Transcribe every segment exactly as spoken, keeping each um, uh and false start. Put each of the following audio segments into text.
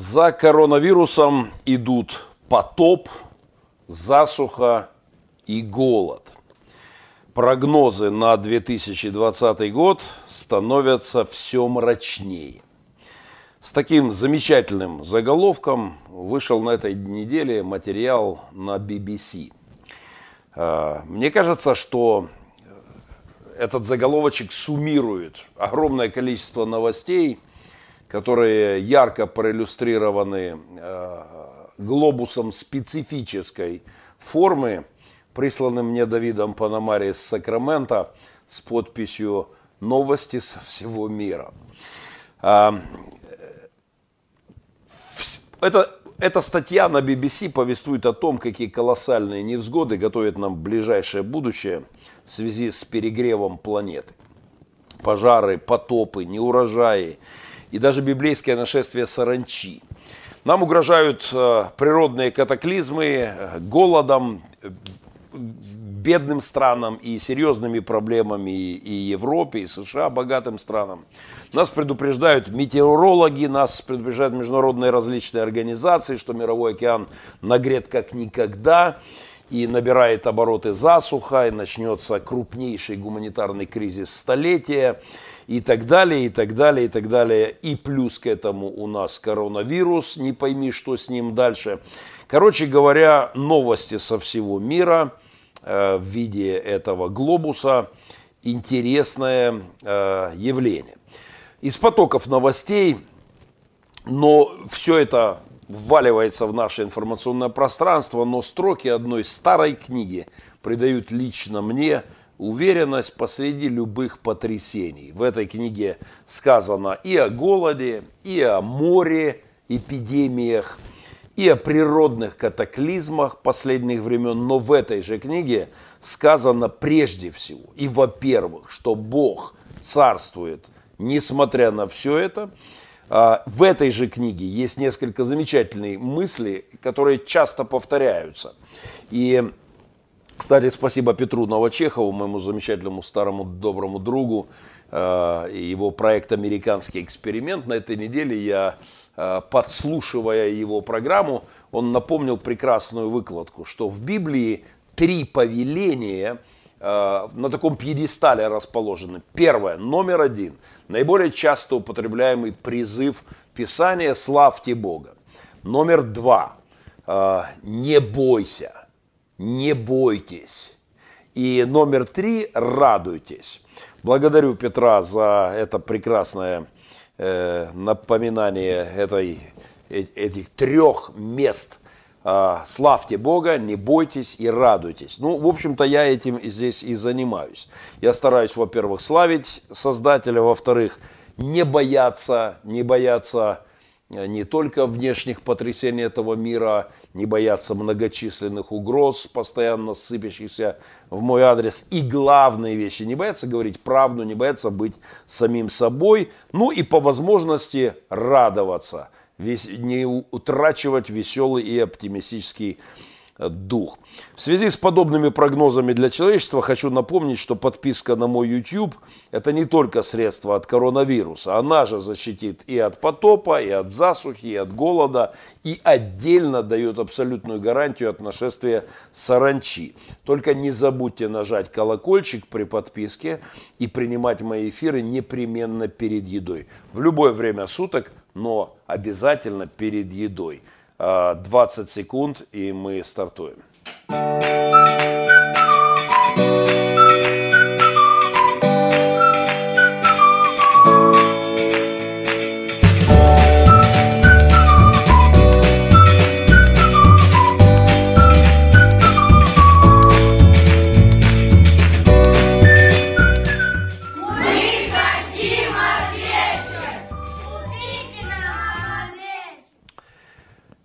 За коронавирусом идут потоп, засуха и голод. Прогнозы на две тысячи двадцатый год становятся все мрачнее. С таким замечательным заголовком вышел на этой неделе материал на би би си. Мне кажется, что этот заголовочек суммирует огромное количество новостей, которые ярко проиллюстрированы глобусом специфической формы, присланным мне Давидом Панамари из Сакрамента с подписью «Новости со всего мира». Это, эта статья на би би си повествует о том, какие колоссальные невзгоды готовит нам ближайшее будущее в связи с перегревом планеты. Пожары, потопы, неурожаи и даже библейское нашествие саранчи. Нам угрожают природные катаклизмы, голодом, бедным странам и серьезными проблемами и Европе, и США, богатым странам. Нас предупреждают метеорологи, нас предупреждают международные различные организации, что мировой океан нагрет как никогда, и набирает обороты засуха, и начнется крупнейший гуманитарный кризис столетия, и так далее, и так далее, и так далее. И плюс к этому у нас коронавирус, не пойми, что с ним дальше. Короче говоря, новости со всего мира э, в виде этого глобуса – интересное э, явление. Из потоков новостей, но все это вваливается в наше информационное пространство, но строки одной старой книги придают лично мне уверенность посреди любых потрясений. В этой книге сказано и о голоде, и о море, эпидемиях, и о природных катаклизмах последних времен, но в этой же книге сказано прежде всего и во-первых, что Бог царствует, несмотря на все это. В этой же книге есть несколько замечательных мыслей, которые часто повторяются. И, кстати, спасибо Петру Новочехову, моему замечательному старому доброму другу, его проект «Американский эксперимент». На этой неделе я, подслушивая его программу, он напомнил прекрасную выкладку, что в Библии три повеления на таком пьедестале расположены. Первое, номер один, наиболее часто употребляемый призыв Писания «Славьте Бога». Номер два, не бойся, не бойтесь. И номер три, радуйтесь. Благодарю Петра за это прекрасное напоминание этой, этих трех мест. Славьте Бога, не бойтесь и радуйтесь. Ну, в общем-то, я этим здесь и занимаюсь. Я стараюсь, во-первых, славить Создателя, во-вторых, не бояться, не бояться не только внешних потрясений этого мира, не бояться многочисленных угроз, постоянно сыпящихся в мой адрес. И главные вещи, не бояться говорить правду, не бояться быть самим собой, ну и по возможности радоваться. Не утрачивать веселый и оптимистический дух. В связи с подобными прогнозами для человечества хочу напомнить, что подписка на мой YouTube – это не только средство от коронавируса. Она же защитит и от потопа, и от засухи, и от голода, и отдельно дает абсолютную гарантию от нашествия саранчи. Только не забудьте нажать колокольчик при подписке и принимать мои эфиры непременно перед едой. В любое время суток, но обязательно перед едой. двадцать секунд, и мы стартуем.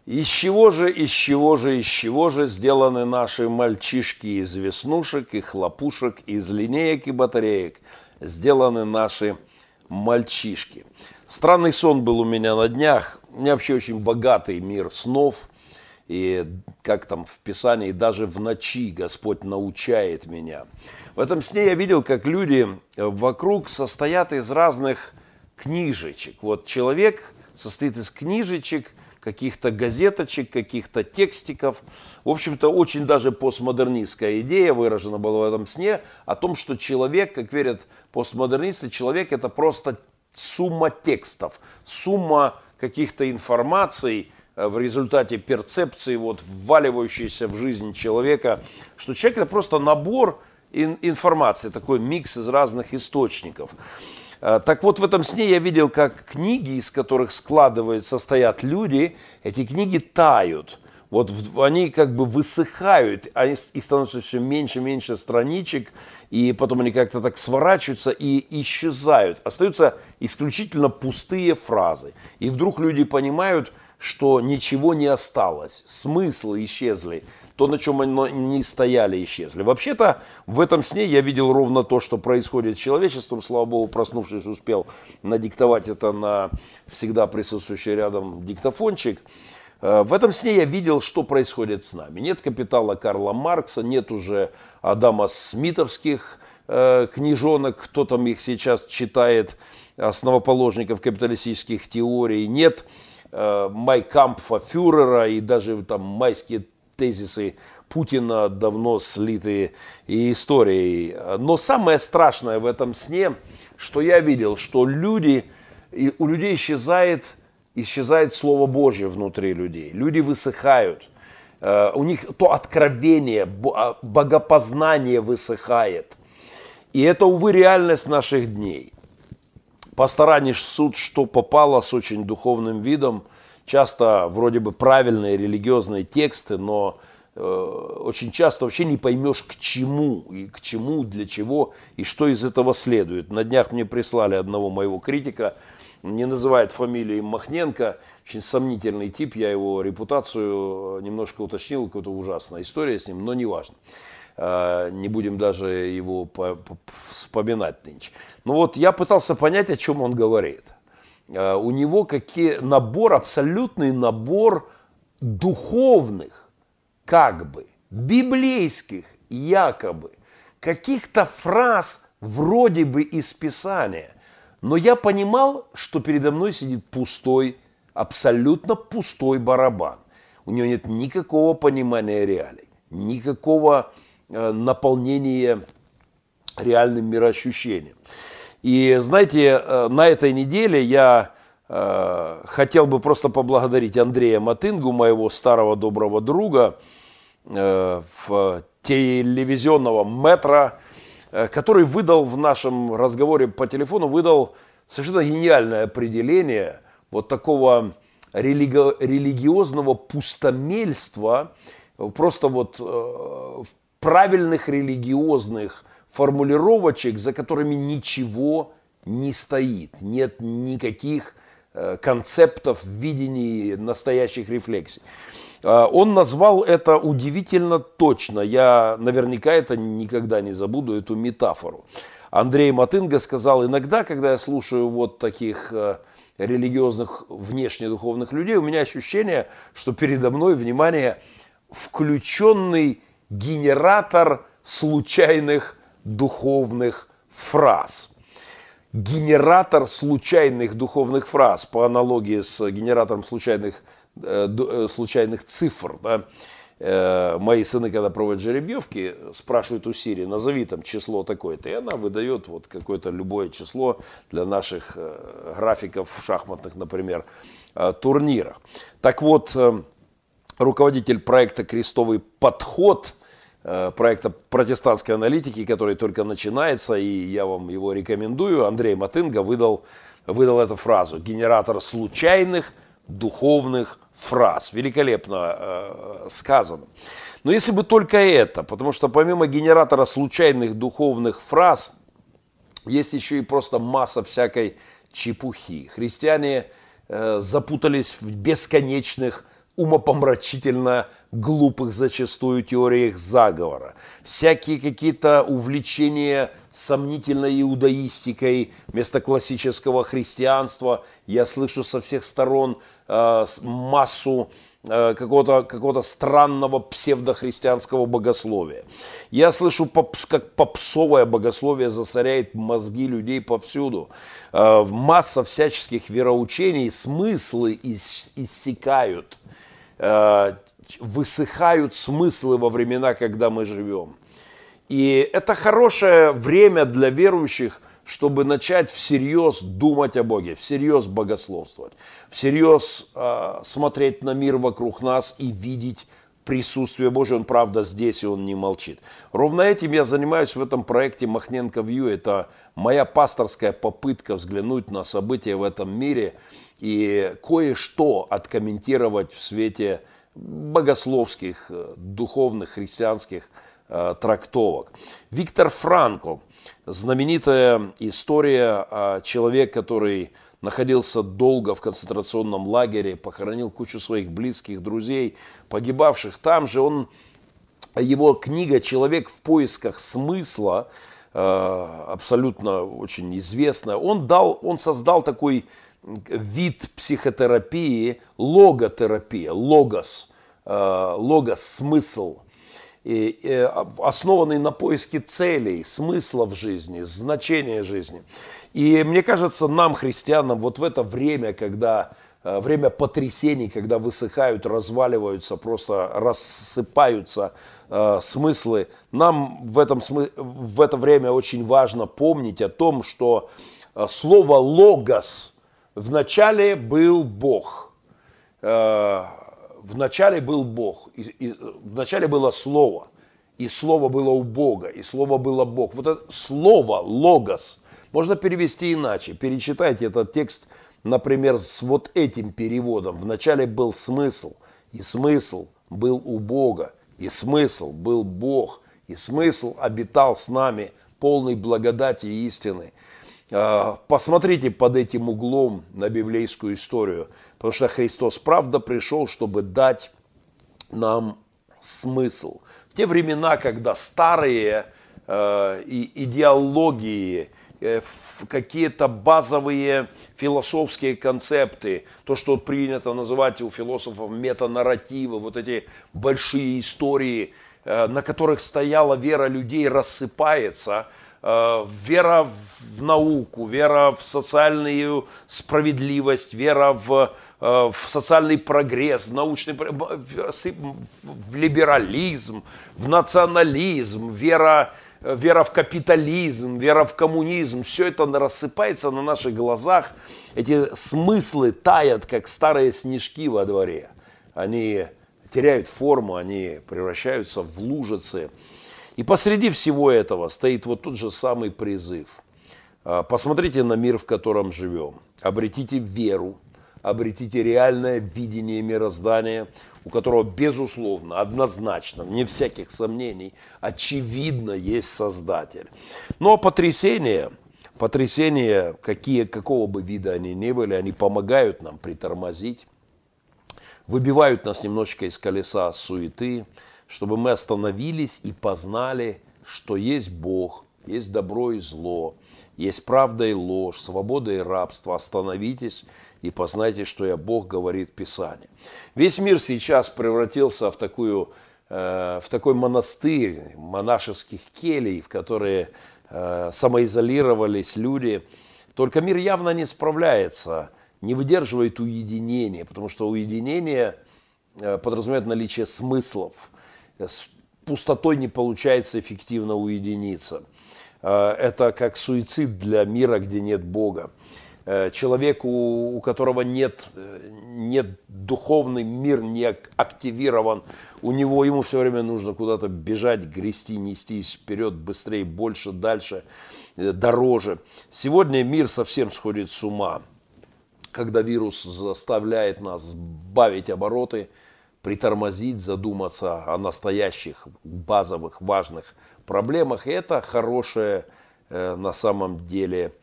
Из чего же, из чего же, из чего же сделаны наши мальчишки из веснушек и хлопушек, из линеек и батареек? Сделаны наши мальчишки. Странный сон был у меня на днях. У меня вообще очень богатый мир снов. И как там в Писании, даже в ночи Господь научает меня. В этом сне я видел, как люди вокруг состоят из разных книжечек. Вот человек состоит из книжечек, каких-то газеточек, каких-то текстиков. В общем-то, очень даже постмодернистская идея выражена была в этом сне о том, что человек, как верят постмодернисты, человек — это просто сумма текстов, сумма каких-то информаций, в результате перцепции, вот, вваливающейся в жизнь человека, что человек — это просто набор информации, такой микс из разных источников. Так вот, в этом сне я видел, как книги, из которых складывают, состоят люди, эти книги тают. Вот они как бы высыхают, они, их становится все меньше и меньше страничек, и потом они как-то так сворачиваются и исчезают. Остаются исключительно пустые фразы. И вдруг люди понимают, что ничего не осталось, смыслы исчезли, то, на чем они стояли, исчезли. Вообще-то в этом сне я видел ровно то, что происходит с человечеством. Слава богу, проснувшись, успел надиктовать это на всегда присутствующий рядом диктофончик. В этом сне я видел, что происходит с нами. Нет капитала Карла Маркса, нет уже Адама Смитовских э, книжонок, кто там их сейчас читает, основоположников капиталистических теорий, нет э, Майн Кампфа фюрера и даже там майские тезисы Путина давно слиты и историей. Но самое страшное в этом сне, что я видел, что люди, и у людей исчезает... Исчезает Слово Божье внутри людей. Люди высыхают. У них то откровение, богопознание высыхает. И это, увы, реальность наших дней. Пастора несут, что попало, с очень духовным видом. Часто вроде бы правильные религиозные тексты, но очень часто вообще не поймешь, к чему, и к чему, для чего, и что из этого следует. На днях мне прислали одного моего критика, не называет фамилии Махненко, очень сомнительный тип, я его репутацию немножко уточнил, какая-то ужасная история с ним, но неважно. Не будем даже его вспоминать нынче. Ну вот я пытался понять, о чем он говорит. У него какие набор, абсолютный набор духовных, как бы, библейских, якобы, каких-то фраз вроде бы из Писания. Но я понимал, что передо мной сидит пустой, абсолютно пустой барабан. У него нет никакого понимания реалий, никакого э, наполнения реальным мироощущением. И знаете, э, на этой неделе я э, хотел бы просто поблагодарить Андрея Матынгу, моего старого доброго друга, э, в телевизионного мэтра, который выдал в нашем разговоре по телефону, выдал совершенно гениальное определение вот такого религи- религиозного пустомельства, просто вот э, правильных религиозных формулировочек, за которыми ничего не стоит, нет никаких э, концептов, видений, настоящих рефлексий. Он назвал это удивительно точно, я наверняка это никогда не забуду, эту метафору. Андрей Матынга сказал: иногда, когда я слушаю вот таких религиозных, внешне духовных людей, у меня ощущение, что передо мной, внимание, включенный генератор случайных духовных фраз. Генератор случайных духовных фраз, по аналогии с генератором случайных случайных цифр. Да? Мои сыны, когда проводят жеребьевки, спрашивают у Сири: назови там число такое-то. И она выдает вот какое-то любое число для наших графиков в шахматных, например, турнирах. Так вот, руководитель проекта «Крестовый подход», проекта протестантской аналитики, который только начинается, и я вам его рекомендую, Андрей Матынга выдал, выдал эту фразу: генератор случайных духовных фраз. Великолепно э, сказано. Но если бы только это, потому что помимо генератора случайных духовных фраз, есть еще и просто масса всякой чепухи. Христиане э, запутались в бесконечных умопомрачительно глупых зачастую теориях заговора, всякие какие-то увлечения сомнительной иудаистикой вместо классического христианства. Я слышу со всех сторон э, массу э, какого-то, какого-то странного псевдохристианского богословия. Я слышу, попс, как попсовое богословие засоряет мозги людей повсюду. Э, масса всяческих вероучений, смыслы ис, иссякают, э, высыхают смыслы во времена, когда мы живем. И это хорошее время для верующих, чтобы начать всерьез думать о Боге, всерьез богословствовать, всерьез э, смотреть на мир вокруг нас и видеть присутствие Божие. Он, правда, здесь, и Он не молчит. Ровно этим я занимаюсь в этом проекте «Махненко Вью». Это моя пасторская попытка взглянуть на события в этом мире и кое-что откомментировать в свете богословских, духовных, христианских трактовок. Виктор Франкл, знаменитая история, человек, который находился долго в концентрационном лагере, похоронил кучу своих близких, друзей, погибавших там же. Он, его книга «Человек в поисках смысла», абсолютно очень известная, он, дал, он создал такой вид психотерапии, логотерапия, логос, логос, смысл, И, основанный на поиске целей, смысла в жизни, значения жизни. И мне кажется, нам, христианам, вот в это время, когда время потрясений, когда высыхают, разваливаются, просто рассыпаются э, смыслы, нам в, этом, в это время очень важно помнить о том, что слово «логос» — вначале был Бог. Э, В начале был Бог, и, и, в начале было Слово, и Слово было у Бога, и Слово было Бог. Вот это слово «логос» можно перевести иначе. Перечитайте этот текст, например, с вот этим переводом. В начале был смысл, и смысл был у Бога, и смысл был Бог, и смысл обитал с нами, полный благодати и истины. Посмотрите под этим углом на библейскую историю, потому что Христос, правда, пришел, чтобы дать нам смысл. В те времена, когда старые э, идеологии, э, какие-то базовые философские концепты, то, что принято называть у философов метанарративы, вот эти большие истории, э, на которых стояла вера людей, рассыпается. Вера в науку, вера в социальную справедливость, вера в, в социальный прогресс, в научный, в либерализм, в национализм, вера, вера в капитализм, вера в коммунизм. Все это рассыпается на наших глазах. Эти смыслы тают, как старые снежки во дворе. Они теряют форму, они превращаются в лужицы. И посреди всего этого стоит вот тот же самый призыв. Посмотрите на мир, в котором живем. Обретите веру, обретите реальное видение мироздания, у которого, безусловно, однозначно, вне всяких сомнений, очевидно, есть Создатель. Но потрясения, потрясения какие, какого бы вида они ни были, они помогают нам притормозить, выбивают нас немножечко из колеса суеты, чтобы мы остановились и познали, что есть Бог, есть добро и зло, есть правда и ложь, свобода и рабство. Остановитесь и познайте, что я Бог, говорит Писание. Весь мир сейчас превратился в, такую, э, в такой монастырь монашеских келий, в которые э, самоизолировались люди. Только мир явно не справляется, не выдерживает уединения, потому что уединение э, подразумевает наличие смыслов. С пустотой не получается эффективно уединиться. Это как суицид для мира, где нет Бога. Человек, у которого нет, нет духовный мир, не активирован, у него, ему все время нужно куда-то бежать, грести, нестись вперед, быстрее, больше, дальше, дороже. Сегодня мир совсем сходит с ума, когда вирус заставляет нас сбавить обороты, притормозить, задуматься о настоящих базовых важных проблемах. И это хорошее, на самом деле,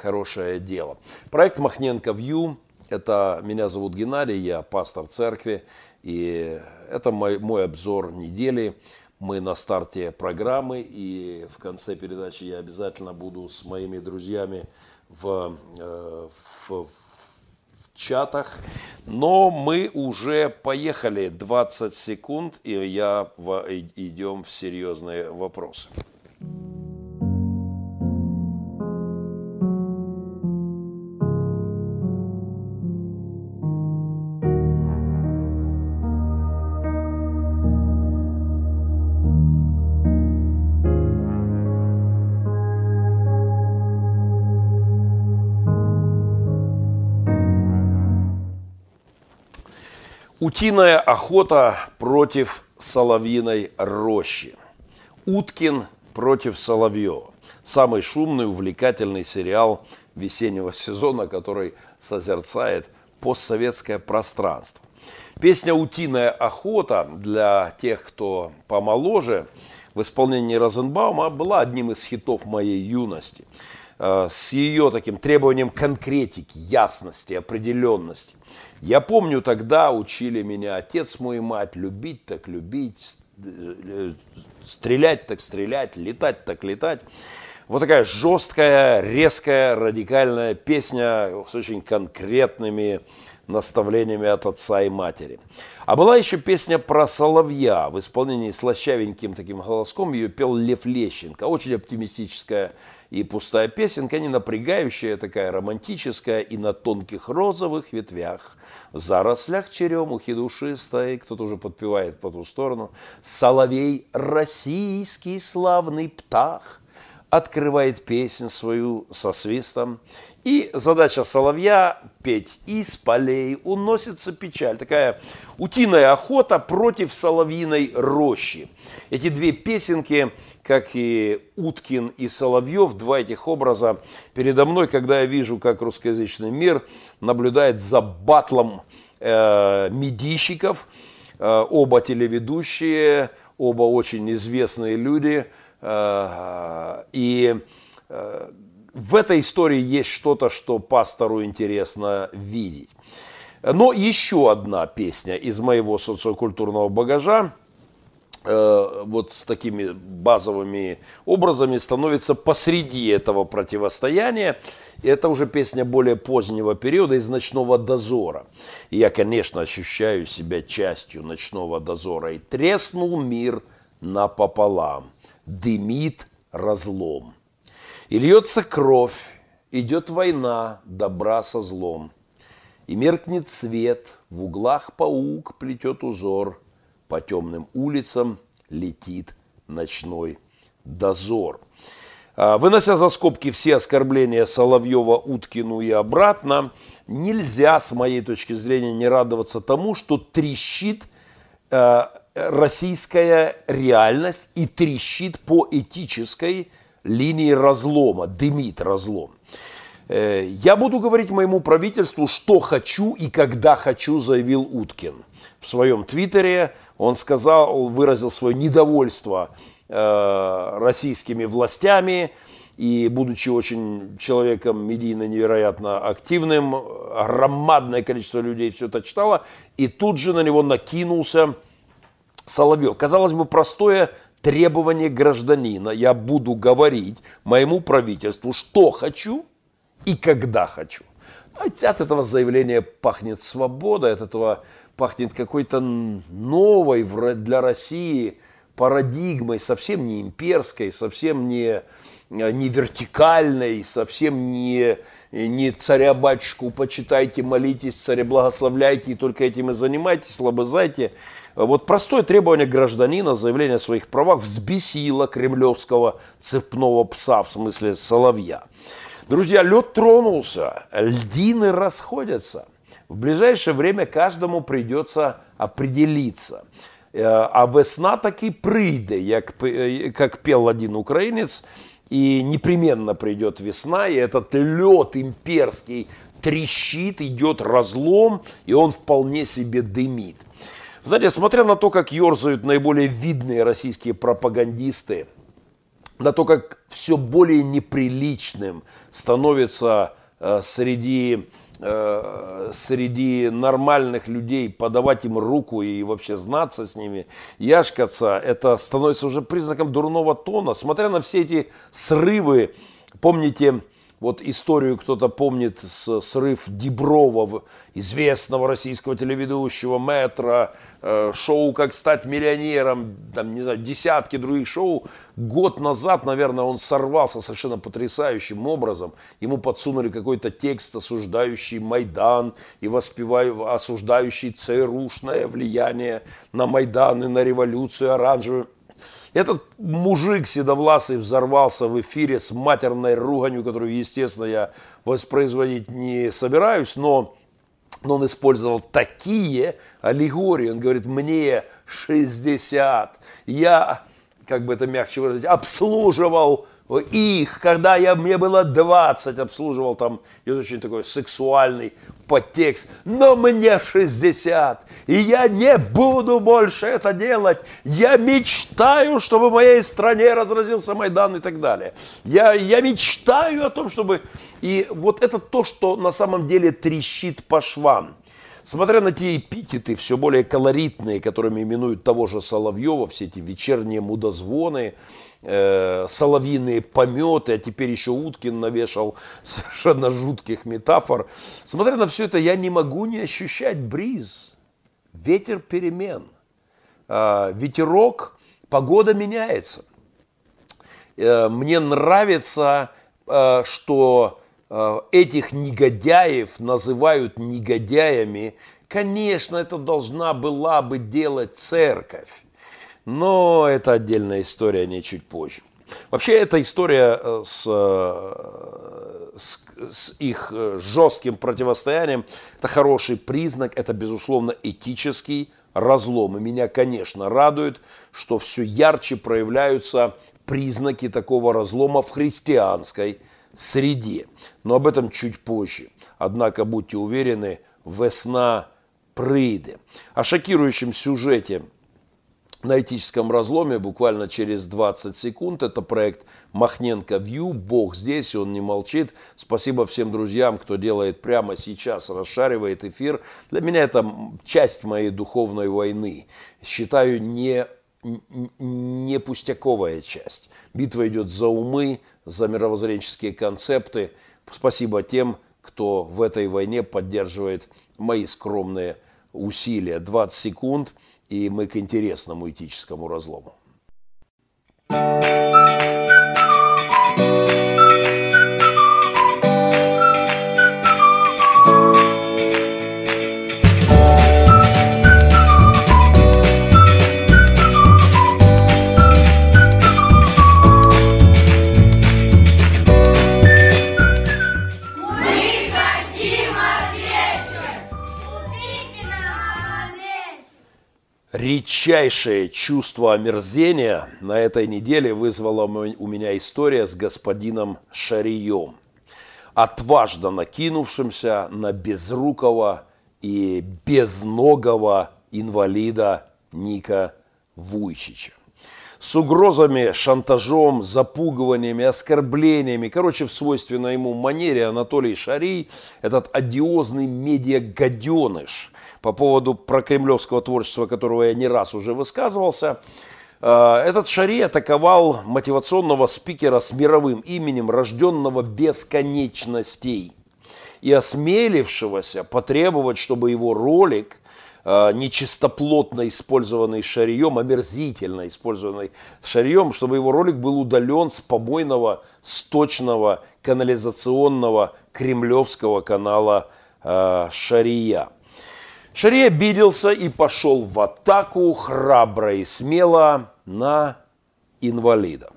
хорошее дело. Проект «Махненко Вью» Это меня зовут Геннадий, я пастор церкви, и это мой, мой обзор недели. Мы на старте программы, и в конце передачи я обязательно буду с моими друзьями в, в, в чатах. Но мы уже поехали, двадцать секунд, и я в, идем в серьезные вопросы. Утиная охота против соловьиной рощи. Уткин против Соловьева. Самый шумный, увлекательный сериал весеннего сезона, который созерцает постсоветское пространство. Песня «Утиная охота» для тех, кто помоложе, в исполнении Розенбаума была одним из хитов моей юности. С ее таким требованием конкретики, ясности, определенности. Я помню, тогда учили меня отец мой и мать любить так любить, стрелять так стрелять, летать так летать. Вот такая жесткая, резкая, радикальная песня с очень конкретными наставлениями от отца и матери. А была еще песня про соловья. В исполнении слащавеньким таким голоском ее пел Лев Лещенко. Очень оптимистическая и пустая песенка, не напрягающая, такая романтическая. И на тонких розовых ветвях, в зарослях черемухи душистой, кто-то уже подпевает по ту сторону, соловей российский славный птах открывает песнь свою со свистом. И задача соловья – петь из полей, уносится печаль. Такая утиная охота против соловьиной рощи. Эти две песенки, как и Уткин и Соловьев, два этих образа передо мной, когда я вижу, как русскоязычный мир наблюдает за батлом э, медийщиков. Э, оба телеведущие, оба очень известные люди. И в этой истории есть что-то, что пастору интересно видеть. Но еще одна песня из моего социокультурного багажа, вот с такими базовыми образами, становится посреди этого противостояния. Это уже песня более позднего периода, из «Ночного дозора». И я, конечно, ощущаю себя частью «Ночного дозора». И треснул мир напополам. Дымит разлом. И льется кровь, идет война добра со злом. И меркнет свет, в углах паук плетет узор. По темным улицам летит ночной дозор. Вынося за скобки все оскорбления Соловьева, Уткину и обратно, нельзя, с моей точки зрения, не радоваться тому, что трещит российская реальность и трещит по этической линии разлома, дымит разлом. Я буду говорить моему правительству, что хочу и когда хочу, заявил Уткин. В своем твиттере он сказал, выразил свое недовольство российскими властями, и, будучи очень человеком медийно невероятно активным, громадное количество людей все это читало, и тут же на него накинулся Соловьев. Казалось бы, простое требование гражданина. Я буду говорить моему правительству, что хочу и когда хочу. От этого заявления пахнет свобода, от этого пахнет какой-то новой для России парадигмой, совсем не имперской, совсем не, не вертикальной, совсем не, не царя-батюшку почитайте, молитесь, царя благословляйте и только этим и занимайтесь, слабызайте. Вот простое требование гражданина, заявление о своих правах взбесило кремлевского цепного пса, в смысле соловья. Друзья, лед тронулся, льдины расходятся. В ближайшее время каждому придется определиться. А весна таки прийде, как пел один украинец, и непременно придет весна, и этот лед имперский трещит, идет разлом, и он вполне себе дымит. Знаете, смотря на то, как ерзают наиболее видные российские пропагандисты, на то, как все более неприличным становится среди э, среди нормальных людей, подавать им руку и вообще знаться с ними, яшкаться, это становится уже признаком дурного тона, смотря на все эти срывы. Помните, вот историю кто-то помнит, с, срыв Диброва, известного российского телеведущего, мэтра, э, шоу «Как стать миллионером», там, не знаю, десятки других шоу. Год назад, наверное, он сорвался совершенно потрясающим образом. Ему подсунули какой-то текст, осуждающий Майдан и воспеваю, осуждающий ЦРУшное влияние на Майдан и на революцию оранжевую. Этот мужик седовласый взорвался в эфире с матерной руганью, которую, естественно, я воспроизводить не собираюсь, но, но он использовал такие аллегории. Он говорит: мне шестьдесят, я, как бы это мягче выразить, обслуживал их, когда я, мне было двадцать, обслуживал, там идет очень такой сексуальный подтекст. Но мне шестьдесят, и я не буду больше это делать. Я мечтаю, чтобы в моей стране разразился Майдан и так далее. Я, я мечтаю о том, чтобы... И вот это то, что на самом деле трещит по швам. Смотря на те эпитеты, все более колоритные, которыми именуют того же Соловьева, все эти вечерние мудозвоны, э, соловьиные пометы, а теперь еще Уткин навешал совершенно жутких метафор. Смотря на все это, я не могу не ощущать бриз, ветер перемен, э, ветерок, погода меняется. Э, мне нравится, э, что... этих негодяев называют негодяями. Конечно, это должна была бы делать церковь, но это отдельная история, не чуть позже. Вообще, эта история с, с, с их жестким противостоянием – это хороший признак, это, безусловно, этический разлом. И меня, конечно, радует, что все ярче проявляются признаки такого разлома в христианской среде. Но об этом чуть позже. Однако, будьте уверены, весна прийде. О шокирующем сюжете на этическом разломе буквально через двадцать секунд. Это проект Махненко Вью. Бог здесь, он не молчит. Спасибо всем друзьям, кто делает прямо сейчас, расшаривает эфир. Для меня это часть моей духовной войны. Считаю, не не пустяковая часть. Битва идет за умы, за мировоззренческие концепты. Спасибо тем, кто в этой войне поддерживает мои скромные усилия. двадцать секунд, и мы к интересному этическому разлому. Редчайшее чувство омерзения на этой неделе вызвала у меня история с господином Шарием, отважно накинувшимся на безрукого и безногого инвалида Ника Вуйчича. С угрозами, шантажом, запугиваниями, оскорблениями. Короче, в свойственной ему манере Анатолий Шарий, этот одиозный медиагаденыш, по поводу прокремлевского творчества, которого я не раз уже высказывался, этот Шарий атаковал мотивационного спикера с мировым именем, рожденного без конечностей, и осмелившегося потребовать, чтобы его ролик, нечистоплотно использованный Шарием, омерзительно использованный Шарием, чтобы его ролик был удален с помойного, сточного, канализационного кремлевского канала э, Шария. Шарий обиделся и пошел в атаку храбро и смело на инвалида.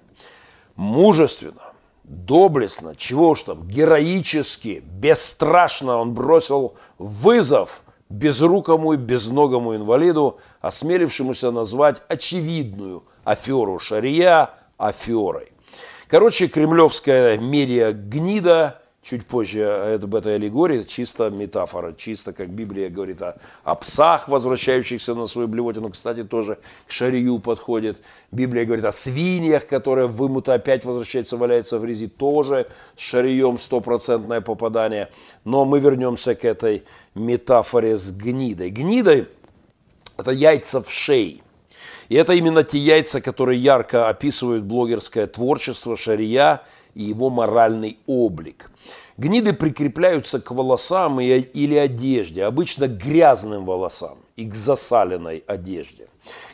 Мужественно, доблестно, чего уж там, героически, бесстрашно он бросил вызов безрукому и безногому инвалиду, осмелившемуся назвать очевидную аферу Шария аферой. Короче, кремлевская медиа-гнида чуть позже это об этой аллегории, чисто метафора, чисто как Библия говорит о, о псах, возвращающихся на свою блевотину, кстати, тоже к Шарию подходит. Библия говорит о свиньях, которые вымута опять возвращается, валяется в грязи, тоже с Шарием стопроцентное попадание. Но мы вернемся к этой метафоре с гнидой. Гнидой – это яйца в шее. И это именно те яйца, которые ярко описывают блогерское творчество Шария и его моральный облик. Гниды прикрепляются к волосам и, или одежде, обычно грязным волосам и к засаленной одежде.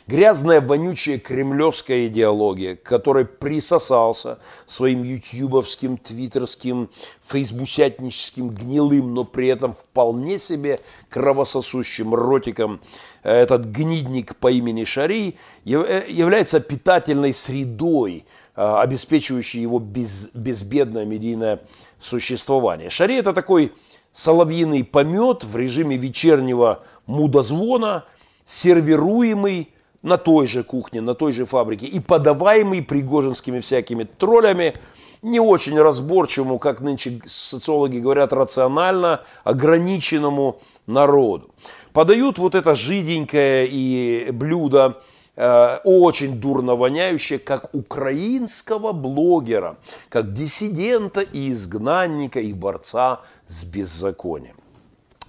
Грязная, вонючая кремлевская идеология, к которой присосался своим ютьюбовским, твиттерским, фейсбусятническим, гнилым, но при этом вполне себе кровососущим ротиком, этот гнидник по имени Шарий является питательной средой, обеспечивающей его без, безбедное медийное существование. Шарий – это такой соловьиный помет в режиме вечернего мудозвона, сервируемый на той же кухне, на той же фабрике и подаваемый пригожинскими всякими троллями, не очень разборчивому, как нынче социологи говорят, рационально ограниченному народу. Подают вот это жиденькое и блюдо, э, очень дурно воняющее, как украинского блогера, как диссидента и изгнанника, и борца с беззаконием.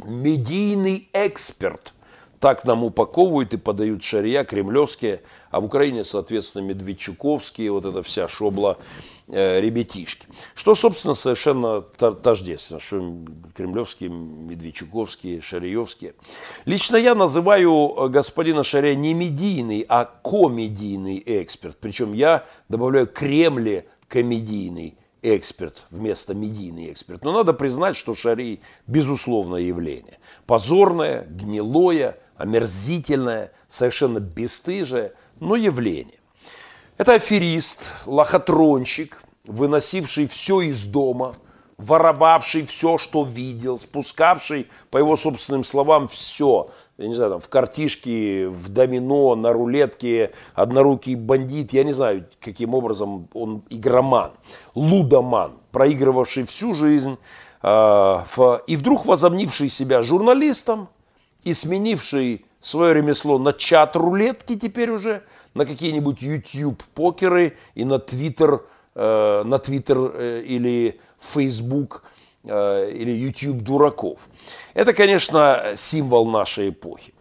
Медийный эксперт. Так нам упаковывают и подают Шария, кремлевские, а в Украине, соответственно, медведчуковские, вот эта вся шобла э, ребятишки. Что, собственно, совершенно тождественно, что кремлевские, медведчуковские, шариевские. Лично я называю господина Шария не медийный, а комедийный эксперт. Причем я добавляю кремле комедийный эксперт вместо медийный эксперт. Но надо признать, что Шарий безусловное явление. Позорное, гнилое, омерзительное, совершенно бесстыжее, но явление. Это аферист, лохотронщик, выносивший все из дома, воровавший все, что видел, спускавший, по его собственным словам, все. Я не знаю, там, в картишки, в домино, на рулетке, однорукий бандит, я не знаю, каким образом он игроман, лудоман, проигрывавший всю жизнь, э, в, и вдруг возомнивший себя журналистом и сменивший свое ремесло на чат рулетки теперь уже, на какие-нибудь YouTube-покеры и на Twitter, э, на Twitter э, или Facebook э, или YouTube дураков. Это, конечно, символ нашей эпохи.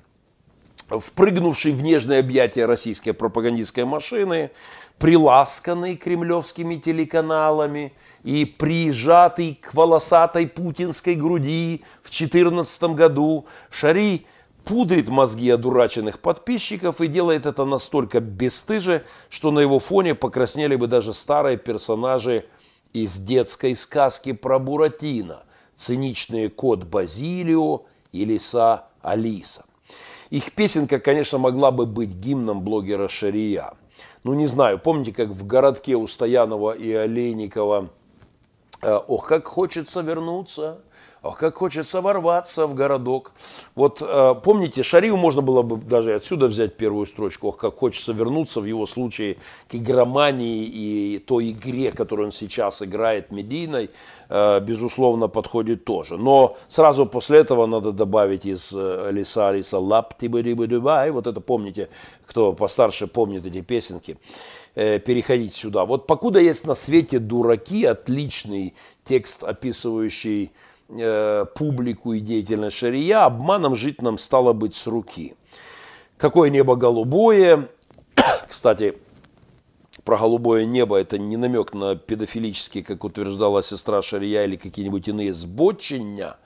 Впрыгнувший в нежные объятия российской пропагандистской машины, приласканный кремлевскими телеканалами и прижатый к волосатой путинской груди в две тысячи четырнадцатом году, Шарий пудрит мозги одураченных подписчиков и делает это настолько бесстыже, что на его фоне покраснели бы даже старые персонажи из детской сказки про Буратино, «Циничный кот Базилио» и «Лиса Алиса». Их песенка, конечно, могла бы быть гимном блогера Шария. Ну, не знаю, помните, как в городке у Стоянова и Олейникова «Ох, как хочется вернуться, ох, как хочется ворваться в городок». Вот помните, Шарию можно было бы даже отсюда взять первую строчку «Ох, как хочется вернуться» в его случае к игромании и той игре, которую он сейчас играет медийной, безусловно, подходит тоже. Но сразу после этого надо добавить из «Лиса Алиса» «Лап-ти-бы-ди-бы-ди-бай». Вот это помните, кто постарше помнит эти песенки, переходить сюда. Вот «Покуда есть на свете дураки» – отличный текст, описывающий э, публику и деятельность Шария. «Обманом жить нам стало быть с руки». «Какое небо голубое». Кстати, про голубое небо это не намек на педофилические, как утверждала сестра Шария, или какие-нибудь иные сбочения.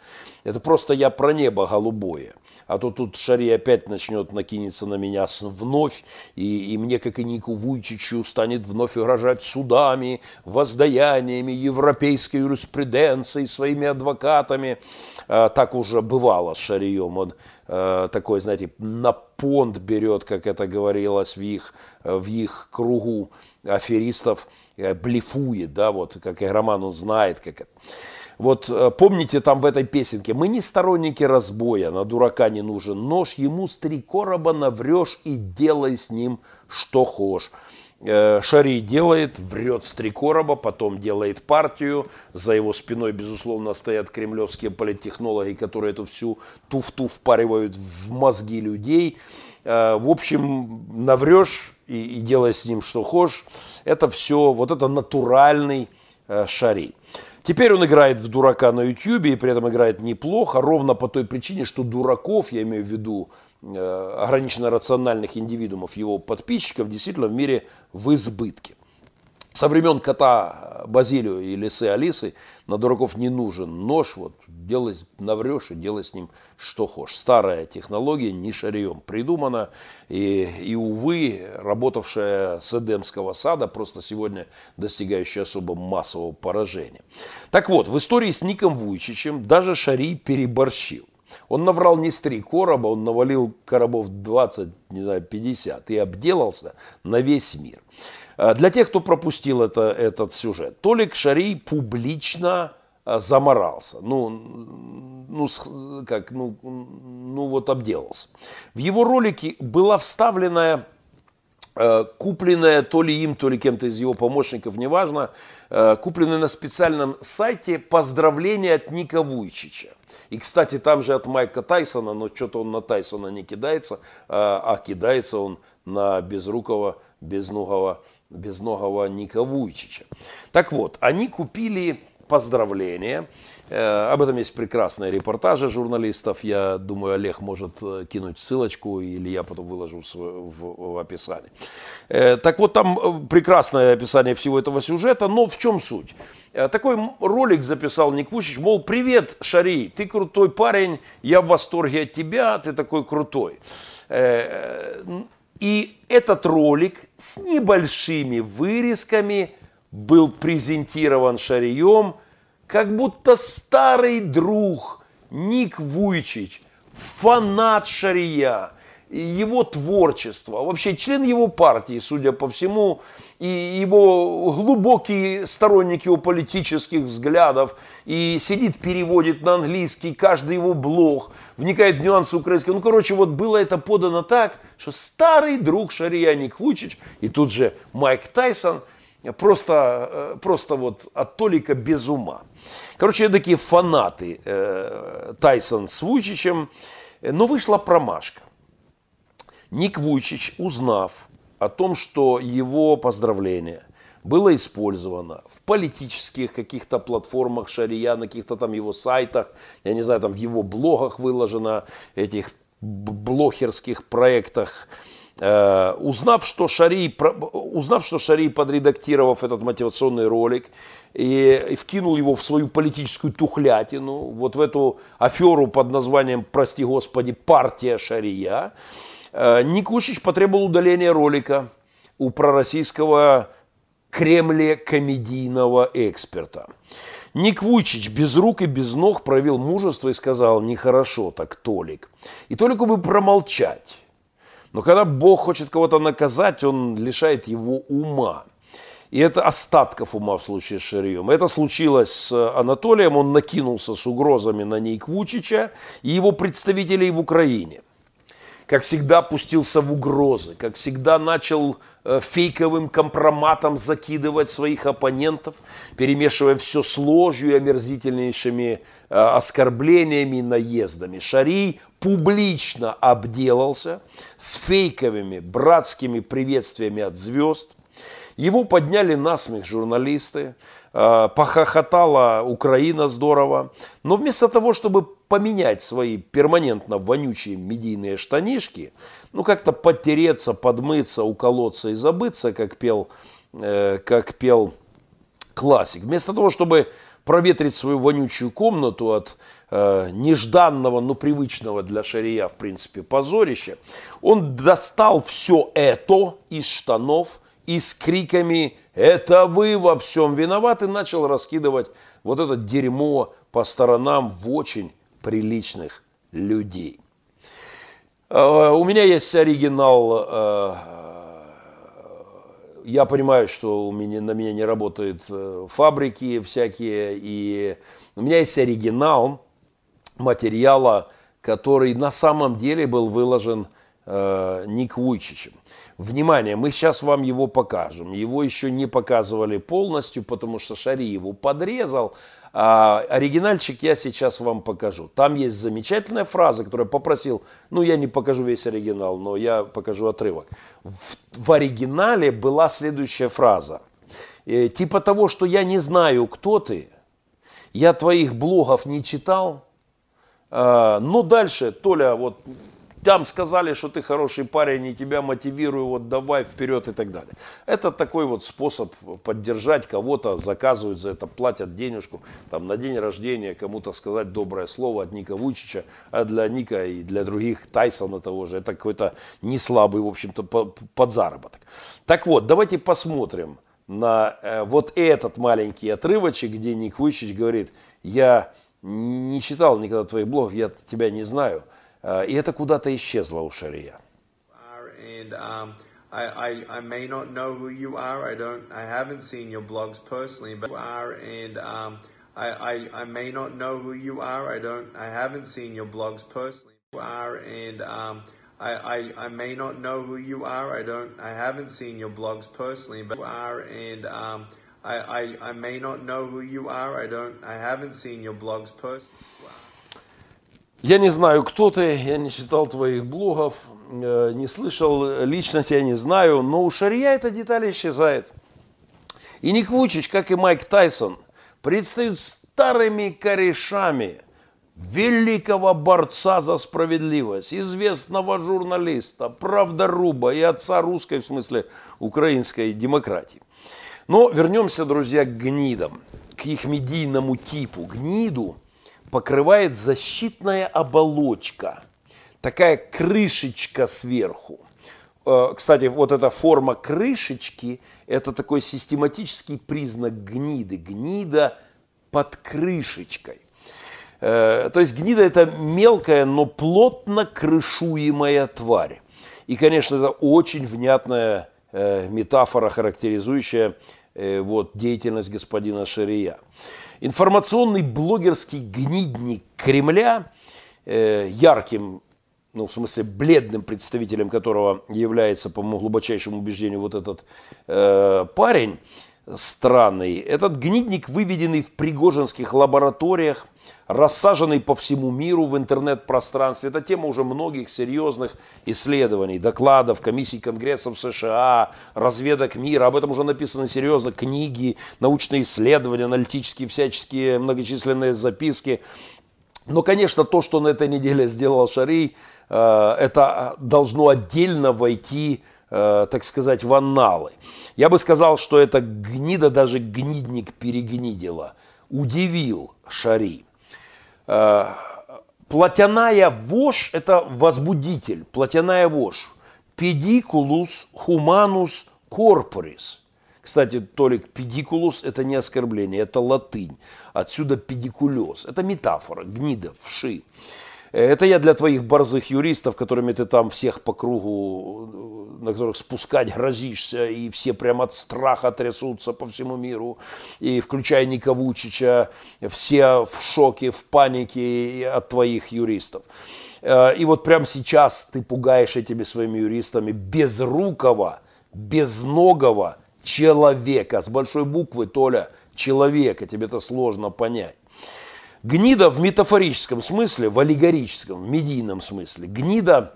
Это просто я про небо голубое. А то тут Шарий опять начнет накинется на меня вновь, и, и мне, как и Нику Вуйчичу, станет вновь угрожать судами, воздаяниями, европейской юриспруденцией, своими адвокатами. А, так уже бывало с Шарием. Он а, такой, знаете, на понт берет, как это говорилось в их, в их кругу аферистов, блефует, да, вот, как игроман, он знает, как это. Вот помните там в этой песенке: «Мы не сторонники разбоя, на дурака не нужен нож, ему с три короба наврешь и делай с ним что хошь». Шарий делает, врет с три короба, потом делает партию. За его спиной, безусловно, стоят кремлевские политтехнологи, которые эту всю туфту впаривают в мозги людей. В общем, наврешь и, и делай с ним что хочешь. Это все, вот это натуральный Шарий. Теперь он играет в дурака на Ютьюбе и при этом играет неплохо, ровно по той причине, что дураков, я имею в виду ограниченно рациональных индивидуумов, его подписчиков, действительно в мире в избытке. Со времен кота Базилио и Лисы Алисы на дураков не нужен нож, вот, делай, наврешь и делай с ним что хочешь. Старая технология, не Шарием придумана и, и, увы, работавшая с Эдемского сада, просто сегодня достигающая особо массового поражения. Так вот, в истории с Ником Вуйчичем даже Шарий переборщил. Он наврал не с три короба, он навалил коробов двадцать, не знаю, пятьдесят и обделался на весь мир. Для тех, кто пропустил это, этот сюжет, Толик Шарий публично заморался, ну, ну, как, ну, ну вот обделался. В его ролике была вставленная, купленная то ли им, то ли кем-то из его помощников, неважно, купленная на специальном сайте поздравления от Ника Вуйчича. И, кстати, там же от Майка Тайсона, но что-то он на Тайсона не кидается, а кидается он на безрукого, безногого, безногого Ника Вуйчича. Так вот, они купили поздравления. Об этом есть прекрасные репортажи журналистов. Я думаю, Олег может кинуть ссылочку, или я потом выложу в описании. Так вот, там прекрасное описание всего этого сюжета, но в чем суть? Такой ролик записал Ник Вуйчич, мол, привет, Шарий, ты крутой парень, я в восторге от тебя, ты такой крутой. И этот ролик с небольшими вырезками был презентирован Шарием, как будто старый друг Ник Вуйчич, фанат Шария, его творчество, вообще член его партии, судя по всему, и его глубокие сторонники его политических взглядов, и сидит, переводит на английский каждый его блог, вникает в нюансы украинского. Ну, короче, вот было это подано так, что старый друг Шария Ник Вуйчич, и тут же Майк Тайсон, Просто, просто вот от Толика без ума. Короче, такие фанаты э, Тайсон с Вуйчичем. Но вышла промашка. Ник Вуйчич, узнав о том, что его поздравление было использовано в политических каких-то платформах Шария, на каких-то там его сайтах, я не знаю, там в его блогах выложено, этих блогерских проектах, Узнав что, Шарий, узнав, что Шарий, подредактировав этот мотивационный ролик и, и вкинул его в свою политическую тухлятину, вот в эту аферу под названием, прости господи, партия Шария, Ник Вуйчич потребовал удаления ролика у пророссийского кремле-комедийного эксперта. Ник Вуйчич без рук и без ног проявил мужество и сказал: нехорошо так, Толик. И Толику бы промолчать. Но когда Бог хочет кого-то наказать, он лишает его ума. И это остатков ума в случае с Шарием. Это случилось с Анатолием. Он накинулся с угрозами на Ник Вуйчича и его представителей в Украине. Как всегда, пустился в угрозы. Как всегда, начал фейковым компроматом закидывать своих оппонентов, перемешивая все с ложью и омерзительнейшими оскорблениями и наездами. Шарий публично обделался с фейковыми братскими приветствиями от звезд. Его подняли на смех журналисты, похохотала Украина здорово. Но вместо того, чтобы поменять свои перманентно вонючие медийные штанишки, ну как-то подтереться, подмыться, уколоться и забыться, как пел, э, как пел классик, вместо того, чтобы проветрить свою вонючую комнату от э, нежданного, но привычного для Шария, в принципе, позорища, он достал все это из штанов и с криками «Это вы во всем виноваты!» начал раскидывать вот это дерьмо по сторонам в очень приличных людей. Э, у меня есть оригинал... Э, Я понимаю, что у меня, на меня не работают фабрики всякие, и у меня есть оригинал материала, который на самом деле был выложен э, Ник Вуйчичем. Внимание, мы сейчас вам его покажем. Его еще не показывали полностью, потому что Шарий его подрезал. А оригинальчик я сейчас вам покажу. Там есть замечательная фраза, которую я попросил. Ну, я не покажу весь оригинал, но я покажу отрывок. В, в оригинале была следующая фраза. Э, типа того, что я не знаю, кто ты. Я твоих блогов не читал. Э, но дальше, Толя, вот... Там сказали, что ты хороший парень, и тебя мотивирую, вот давай вперед и так далее. Это такой вот способ поддержать кого-то, заказывают за это, платят денежку. Там на день рождения кому-то сказать доброе слово от Ника Вуйчича, а для Ника и для других Тайсона того же. Это какой-то неслабый, в общем-то, подзаработок. Так вот, давайте посмотрим на вот этот маленький отрывочек, где Ник Вуйчич говорит, я не читал никогда твоих блогов, я тебя не знаю. И это куда-то исчезло у Шария. And um, I, I, I may not know who you are. I don't. I haven't seen your blogs personally. But you are, and um, I, I, I may not know who you are. I don't. I haven't seen your blogs personally. You are, and um, I, I, I may not know who you are. I don't. I haven't seen your blogs personally. But you are, and um, I, I, I may not know who you are. I don't. I haven't seen your blogs personally. Я не знаю, кто ты, я не читал твоих блогов, не слышал, лично тебя не знаю, но у Шария эта деталь исчезает. И Ник Вуйчич, как и Майк Тайсон, предстают старыми корешами великого борца за справедливость, известного журналиста, правдоруба и отца русской, в смысле, украинской демократии. Но вернемся, друзья, к гнидам, к их медийному типу, гниду. Покрывает защитная оболочка, такая крышечка сверху. Кстати, вот эта форма крышечки, это такой систематический признак гниды. Гнида под крышечкой. То есть гнида это мелкая, но плотно крышуемая тварь. И, конечно, это очень внятная метафора, характеризующая вот, деятельность господина Шария. Информационный блогерский гнидник Кремля, э, ярким, ну в смысле бледным представителем которого является, по моему глубочайшему убеждению, вот этот э, парень странный. Этот гнидник, выведенный в пригожинских лабораториях, рассаженный по всему миру в интернет-пространстве. Это тема уже многих серьезных исследований, докладов, комиссий Конгрессов США, разведок мира. Об этом уже написаны серьезно книги, научные исследования, аналитические, всяческие многочисленные записки. Но, конечно, то, что на этой неделе сделал Шарий, это должно отдельно войти, так сказать, в анналы. Я бы сказал, что эта гнида, даже гнидник перегнидила. Удивил Шарий. Платяная вошь – это возбудитель, платяная вошь. Педикулус хуманус корпорис. Кстати, Толик, педикулус – это не оскорбление, это латынь. Отсюда педикулез. Это метафора, гнида, вши. Это я для твоих борзых юристов, которыми ты там всех по кругу, на которых спускать грозишься, и все прямо от страха трясутся по всему миру, и включая Ника Вуйчича, все в шоке, в панике от твоих юристов. И вот прямо сейчас ты пугаешь этими своими юристами безрукого, безногого человека, с большой буквы, Толя, человека, тебе это сложно понять. Гнида в метафорическом смысле, в аллегорическом, в медийном смысле. Гнида,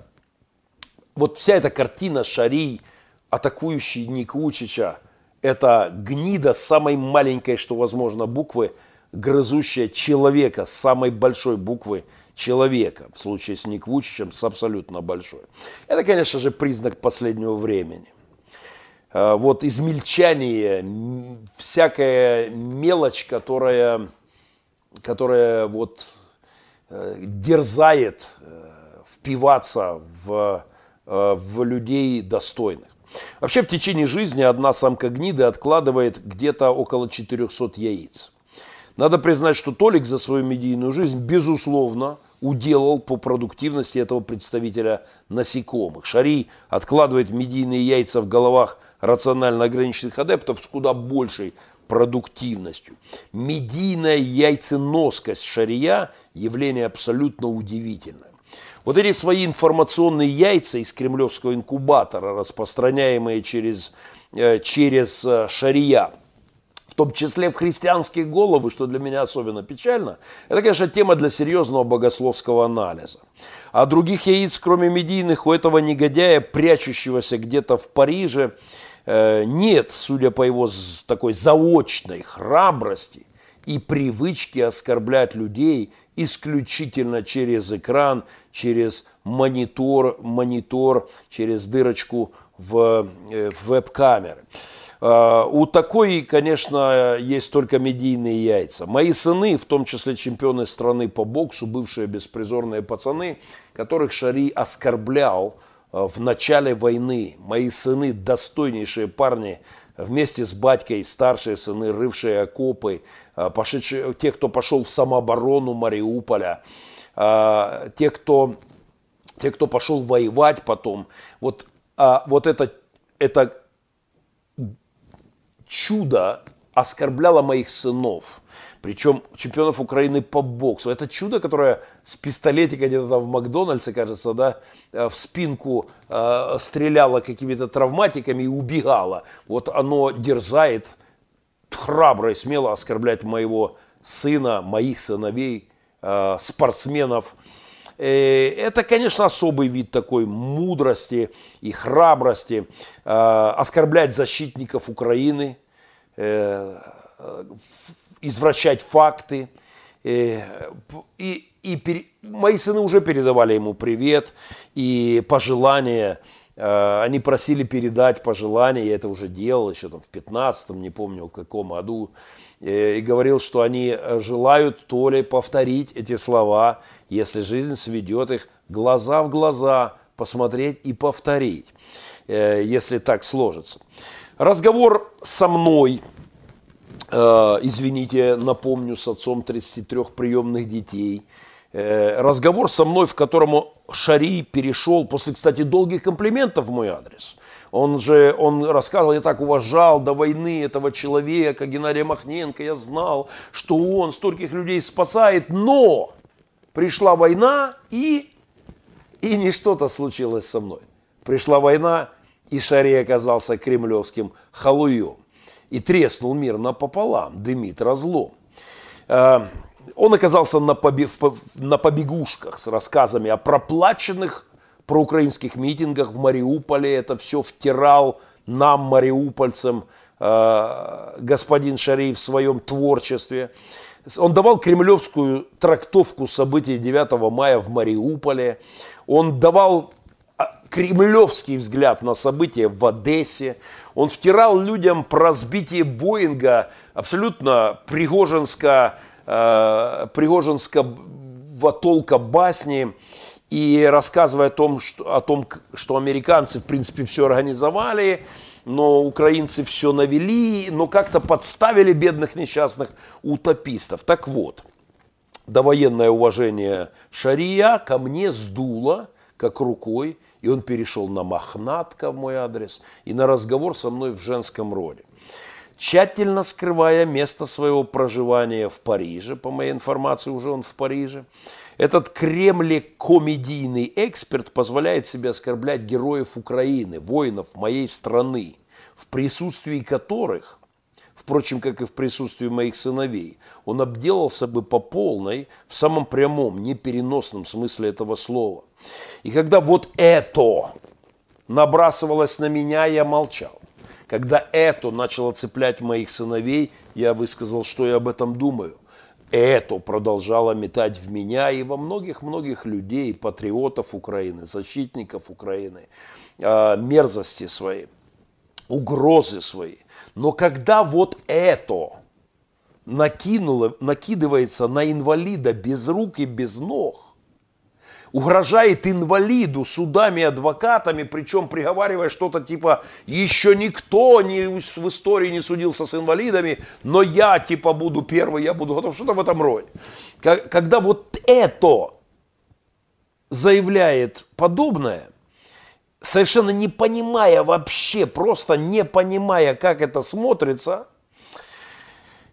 вот вся эта картина Шарий, атакующий Ник Вуйчича, это гнида самой маленькой, что возможно, буквы, грызущая человека, с самой большой буквы человека. В случае с Ник Вуйчичем, с абсолютно большой. Это, конечно же, признак последнего времени. Вот измельчание, всякая мелочь, которая... которая вот дерзает впиваться в, в людей достойных. Вообще в течение жизни одна самка гниды откладывает где-то около четырёхсот яиц. Надо признать, что Толик за свою медийную жизнь, безусловно, уделал по продуктивности этого представителя насекомых. Шарий откладывает медийные яйца в головах рационально ограниченных адептов с куда большей продуктивностью. Медийная яйценоскость Шария – явление абсолютно удивительное. Вот эти свои информационные яйца из кремлевского инкубатора, распространяемые через, через Шария, в том числе в христианские головы, что для меня особенно печально, это, конечно, тема для серьезного богословского анализа. А других яиц, кроме медийных, у этого негодяя, прячущегося где-то в Париже, нет, судя по его такой заочной храбрости и привычке оскорблять людей исключительно через экран, через монитор, монитор, через дырочку в, в веб-камеры. У такой, конечно, есть только медийные яйца. Мои сыны, в том числе чемпионы страны по боксу, бывшие беспризорные пацаны, которых Шарий оскорблял в начале войны. Мои сыны, достойнейшие парни, вместе с батькой, старшие сыны, рывшие окопы, пошедшие, те, кто пошел в самооборону Мариуполя, те, кто, те, кто пошел воевать потом. Вот, вот это... это чудо оскорбляло моих сынов, причем чемпионов Украины по боксу. Это чудо, которое с пистолетика где-то там в Макдональдсе, кажется, да, в спинку э, стреляло какими-то травматиками и убегало. Вот оно дерзает храбро и смело оскорблять моего сына, моих сыновей, э, спортсменов. Это, конечно, особый вид такой мудрости и храбрости. Оскорблять защитников Украины, извращать факты. И, и, и пере... мои сыны уже передавали ему привет и пожелания. Они просили передать пожелания, я это уже делал еще там в пятнадцатом, не помню в каком году, и говорил, что они желают то ли повторить эти слова, если жизнь сведет их, глаза в глаза посмотреть и повторить, если так сложится. Разговор со мной, извините, напомню, с отцом тридцати трёх приемных детей, разговор со мной, в котором Шарий перешел, после, кстати, долгих комплиментов в мой адрес. Он же, он рассказывал, я так уважал до войны этого человека, Геннадия Махненко, я знал, что он стольких людей спасает, но пришла война, и, и не что-то случилось со мной. Пришла война, и Шарий оказался кремлевским халуем. И треснул мир напополам, дымит разлом. Он оказался на, побе... на побегушках с рассказами о проплаченных проукраинских митингах в Мариуполе. Это все втирал нам, мариупольцам, э... господин Шарий в своем творчестве. Он давал кремлевскую трактовку событий девятого мая в Мариуполе. Он давал кремлевский взгляд на события в Одессе. Он втирал людям про разбитие Боинга абсолютно пригожинско... пригожинского толка басни и рассказывая о том, что, о том, что американцы в принципе все организовали, но украинцы все навели, но как-то подставили бедных несчастных утопистов. Так вот, довоенное уважение Шария ко мне сдуло как рукой, и он перешел на мохнатка в мой адрес и на разговор со мной в женском роде. Тщательно скрывая место своего проживания в Париже, по моей информации, уже он в Париже, этот кремлекомедийный эксперт позволяет себе оскорблять героев Украины, воинов моей страны, в присутствии которых, впрочем, как и в присутствии моих сыновей, он обделался бы по полной, в самом прямом, непереносном смысле этого слова. И когда вот это набрасывалось на меня, я молчал. Когда это начало цеплять моих сыновей, я высказал, что я об этом думаю. Это продолжало метать в меня и во многих-многих людей, патриотов Украины, защитников Украины, мерзости свои, угрозы свои. Но когда вот это накинуло, накидывается на инвалида без рук и без ног, угрожает инвалиду судами, адвокатами, причем приговаривая что-то типа «Еще никто не, в истории не судился с инвалидами, но я типа буду первый, я буду готов». Что-то в этом роде. Когда вот это заявляет подобное, совершенно не понимая вообще, просто не понимая, как это смотрится,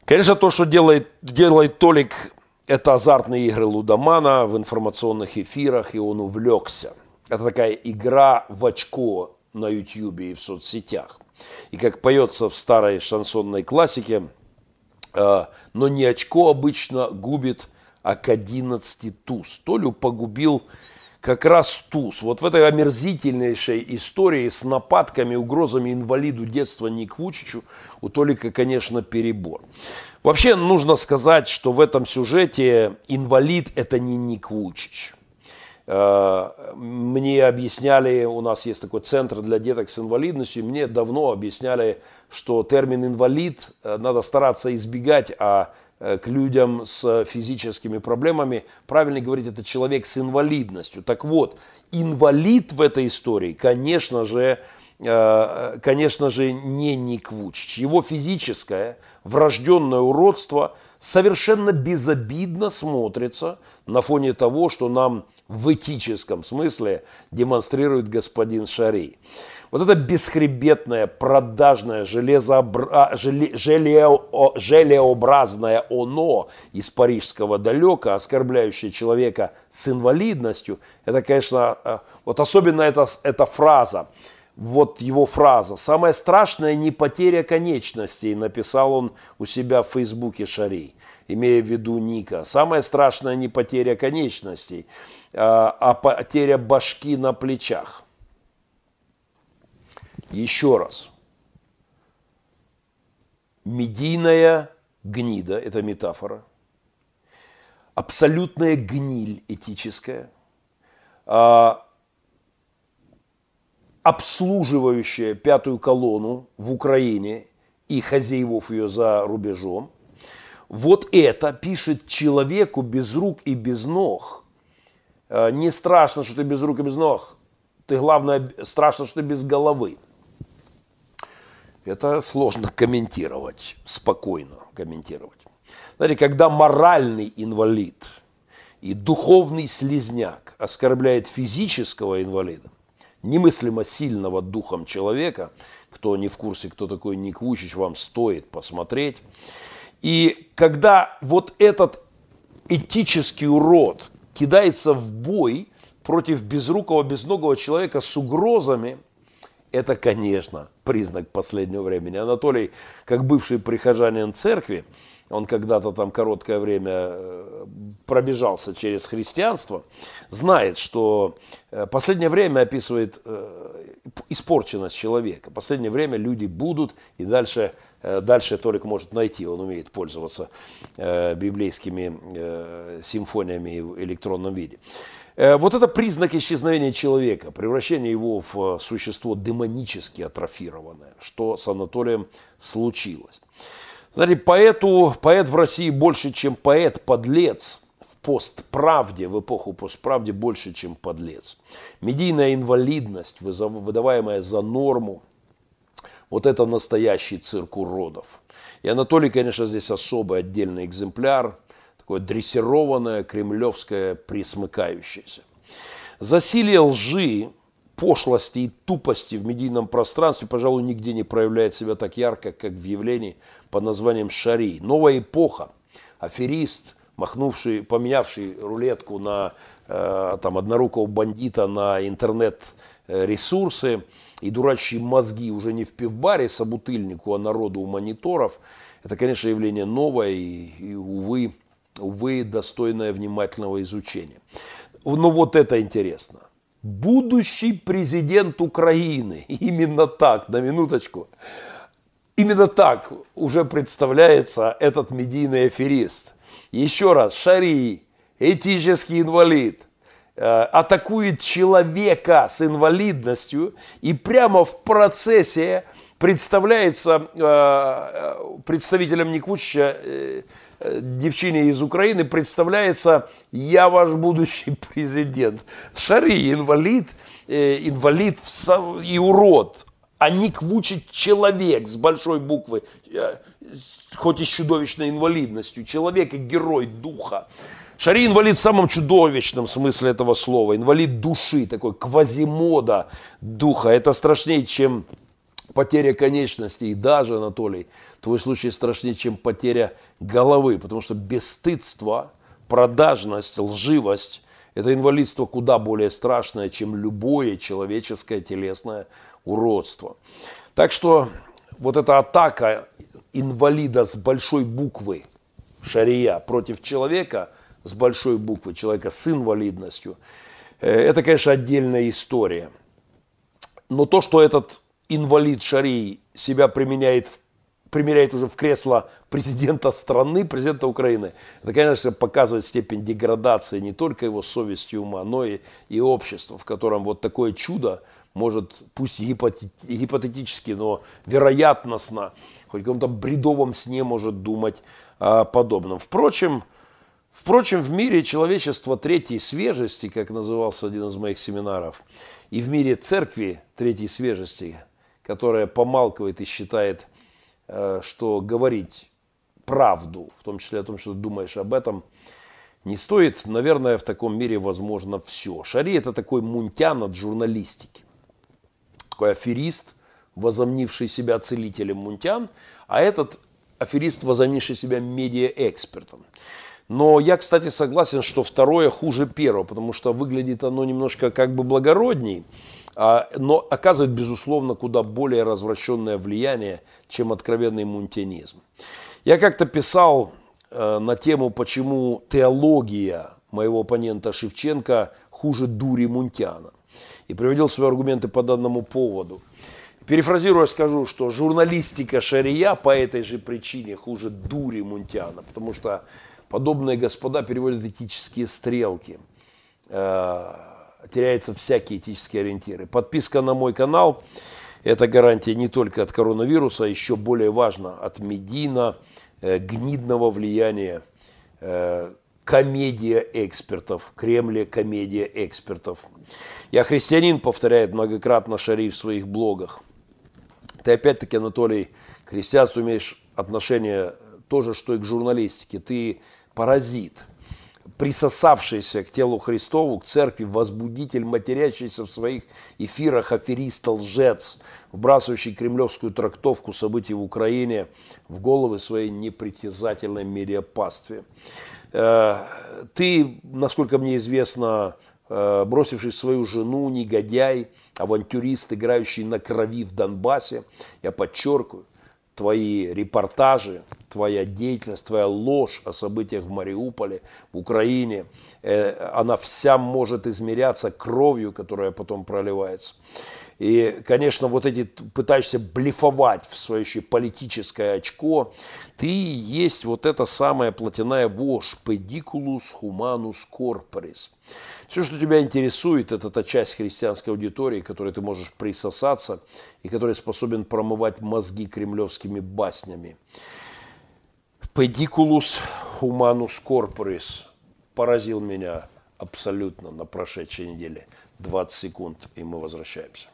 конечно, то, что делает, делает Толик Это азартные игры лудомана в информационных эфирах, и он увлекся. Это такая игра в очко на ютьюбе и в соцсетях. И как поется в старой шансонной классике, э, но не очко обычно губит, а к одиннадцати туз. Толю погубил как раз туз. Вот в этой омерзительнейшей истории с нападками, угрозами инвалиду детства Ник Вуйчичу у Толика, конечно, перебор. Вообще нужно сказать, что в этом сюжете инвалид – это не Ник Вуйчич. Мне объясняли, у нас есть такой центр для деток с инвалидностью, мне давно объясняли, что термин «инвалид» надо стараться избегать, а к людям с физическими проблемами правильно говорить, это человек с инвалидностью. Так вот, инвалид в этой истории, конечно же, конечно же, не Ник Вуйчич. Его физическое, врожденное уродство совершенно безобидно смотрится на фоне того, что нам в этическом смысле демонстрирует господин Шарий. Вот это бесхребетное, продажное, железообра... желе... желео... желеобразное оно из парижского далека, оскорбляющее человека с инвалидностью, это, конечно, вот особенно эта, эта фраза. Вот его фраза. «Самое страшное не потеря конечностей», написал он у себя в Фейсбуке Шарий, имея в виду Ника. «Самое страшное не потеря конечностей, а потеря башки на плечах». Еще раз. Медийная гнида, это метафора. Абсолютная гниль этическая. Обслуживающая пятую колонну в Украине и хозяевов ее за рубежом. Вот это пишет человеку без рук и без ног. Не страшно, что ты без рук и без ног. Ты, главное, страшно, что ты без головы. Это сложно комментировать, спокойно комментировать. Знаете, когда моральный инвалид и духовный слизняк оскорбляет физического инвалида, немыслимо сильного духом человека, кто не в курсе, кто такой Ник Вуйчич, вам стоит посмотреть. И когда вот этот этический урод кидается в бой против безрукого, безногого человека с угрозами, это, конечно, признак последнего времени. Анатолий, как бывший прихожанин церкви, он когда-то там короткое время пробежался через христианство, знает, что последнее время описывает испорченность человека. Последнее время люди будут, и дальше, дальше Толик может найти. Он умеет пользоваться библейскими симфониями в электронном виде. Вот это признак исчезновения человека, превращение его в существо демонически атрофированное, что с Анатолием случилось. Знаете, поэту, поэт в России больше, чем поэт-подлец, в постправде, в эпоху постправде больше, чем подлец. Медийная инвалидность, выдаваемая за норму, вот это настоящий цирк уродов. И Анатолий, конечно, здесь особый отдельный экземпляр, такое дрессированное, кремлевское, присмыкающееся. Засилие лжи, пошлости и тупости в медийном пространстве, пожалуй, нигде не проявляет себя так ярко, как в явлении под названием «Шарий». Новая эпоха. Аферист, махнувший, поменявший рулетку на э, там, однорукого бандита на интернет-ресурсы и дурачьи мозги уже не в пивбаре собутыльнику, а народу у мониторов. Это, конечно, явление новое и, и увы, увы, достойное внимательного изучения. Но вот это интересно. Будущий президент Украины, именно так, на минуточку, именно так уже представляется этот медийный аферист. Еще раз, Шарий, этический инвалид, атакует человека с инвалидностью и прямо в процессе представляется представителем Ник Вуйчича, девчине из Украины, представляется: я ваш будущий президент. Шарий инвалид, э, инвалид в, и урод, а Ник Вуйчич человек с большой буквы, э, хоть и с чудовищной инвалидностью, человек и герой духа. Шарий инвалид в самом чудовищном смысле этого слова, инвалид души, такой квазимода духа. Это страшнее, чем потеря конечностей, и даже, Анатолий, твой случай страшнее, чем потеря головы, потому что бесстыдство продажность, лживость – это инвалидство куда более страшное, чем любое человеческое телесное уродство. Так что вот эта атака инвалида с большой буквы, Шария, против человека с большой буквы, человека с инвалидностью, это, конечно, отдельная история. Но то, что этот инвалид Шарий себя применяет, примеряет уже в кресло президента страны, президента Украины, это, конечно, показывает степень деградации не только его совести и ума, но и, и общества, в котором вот такое чудо может, пусть гипотетически, но вероятностно, хоть в каком-то бредовом сне может думать о подобном. Впрочем, впрочем, в мире человечества третьей свежести, как назывался один из моих семинаров, и в мире церкви третьей свежести, которая помалкивает и считает, что говорить правду, в том числе о том, что ты думаешь об этом, не стоит. Наверное, в таком мире возможно все. Шари – это такой мунтян от журналистики. Такой аферист, возомнивший себя целителем мунтян, а этот аферист, возомнивший себя медиаэкспертом. Но я, кстати, согласен, что второе хуже первого, потому что выглядит оно немножко как бы благородней, но оказывает, безусловно, куда более развращенное влияние, чем откровенный мунтянизм. Я как-то писал на тему, почему теология моего оппонента Шевченко хуже дури мунтяна. И приводил свои аргументы по данному поводу. Перефразируя, скажу, что журналистика Шария по этой же причине хуже дури мунтяна, потому что подобные господа переводят этические стрелки, теряются всякие этические ориентиры. Подписка на мой канал – это гарантия не только от коронавируса, а еще более важно от медийно-гнидного влияния комедия-экспертов, Кремле комедия-экспертов. «Я христианин», повторяет многократно Шарий в своих блогах. Ты опять-таки, Анатолий, к христианству имеешь отношение то же, что и к журналистике. Ты паразит, присосавшийся к телу Христову, к церкви, возбудитель, матерящийся в своих эфирах, аферист, лжец, вбрасывающий кремлевскую трактовку событий в Украине в головы своей непритязательной медиапастве. Ты, насколько мне известно, бросивший свою жену, негодяй, авантюрист, играющий на крови в Донбассе. Я подчеркиваю, твои репортажи, твоя деятельность, твоя ложь о событиях в Мариуполе, в Украине, она вся может измеряться кровью, которая потом проливается. И, конечно, вот эти, пытаешься блефовать в свое еще политическое очко, ты есть вот эта самая плотяная вошь, педикулус хуманус корпорис. Все, что тебя интересует, это та часть христианской аудитории, к которой ты можешь присосаться и который способен промывать мозги кремлевскими баснями. Педикулус хуманус корпорис поразил меня абсолютно на прошедшей неделе. двадцать секунд, и мы возвращаемся.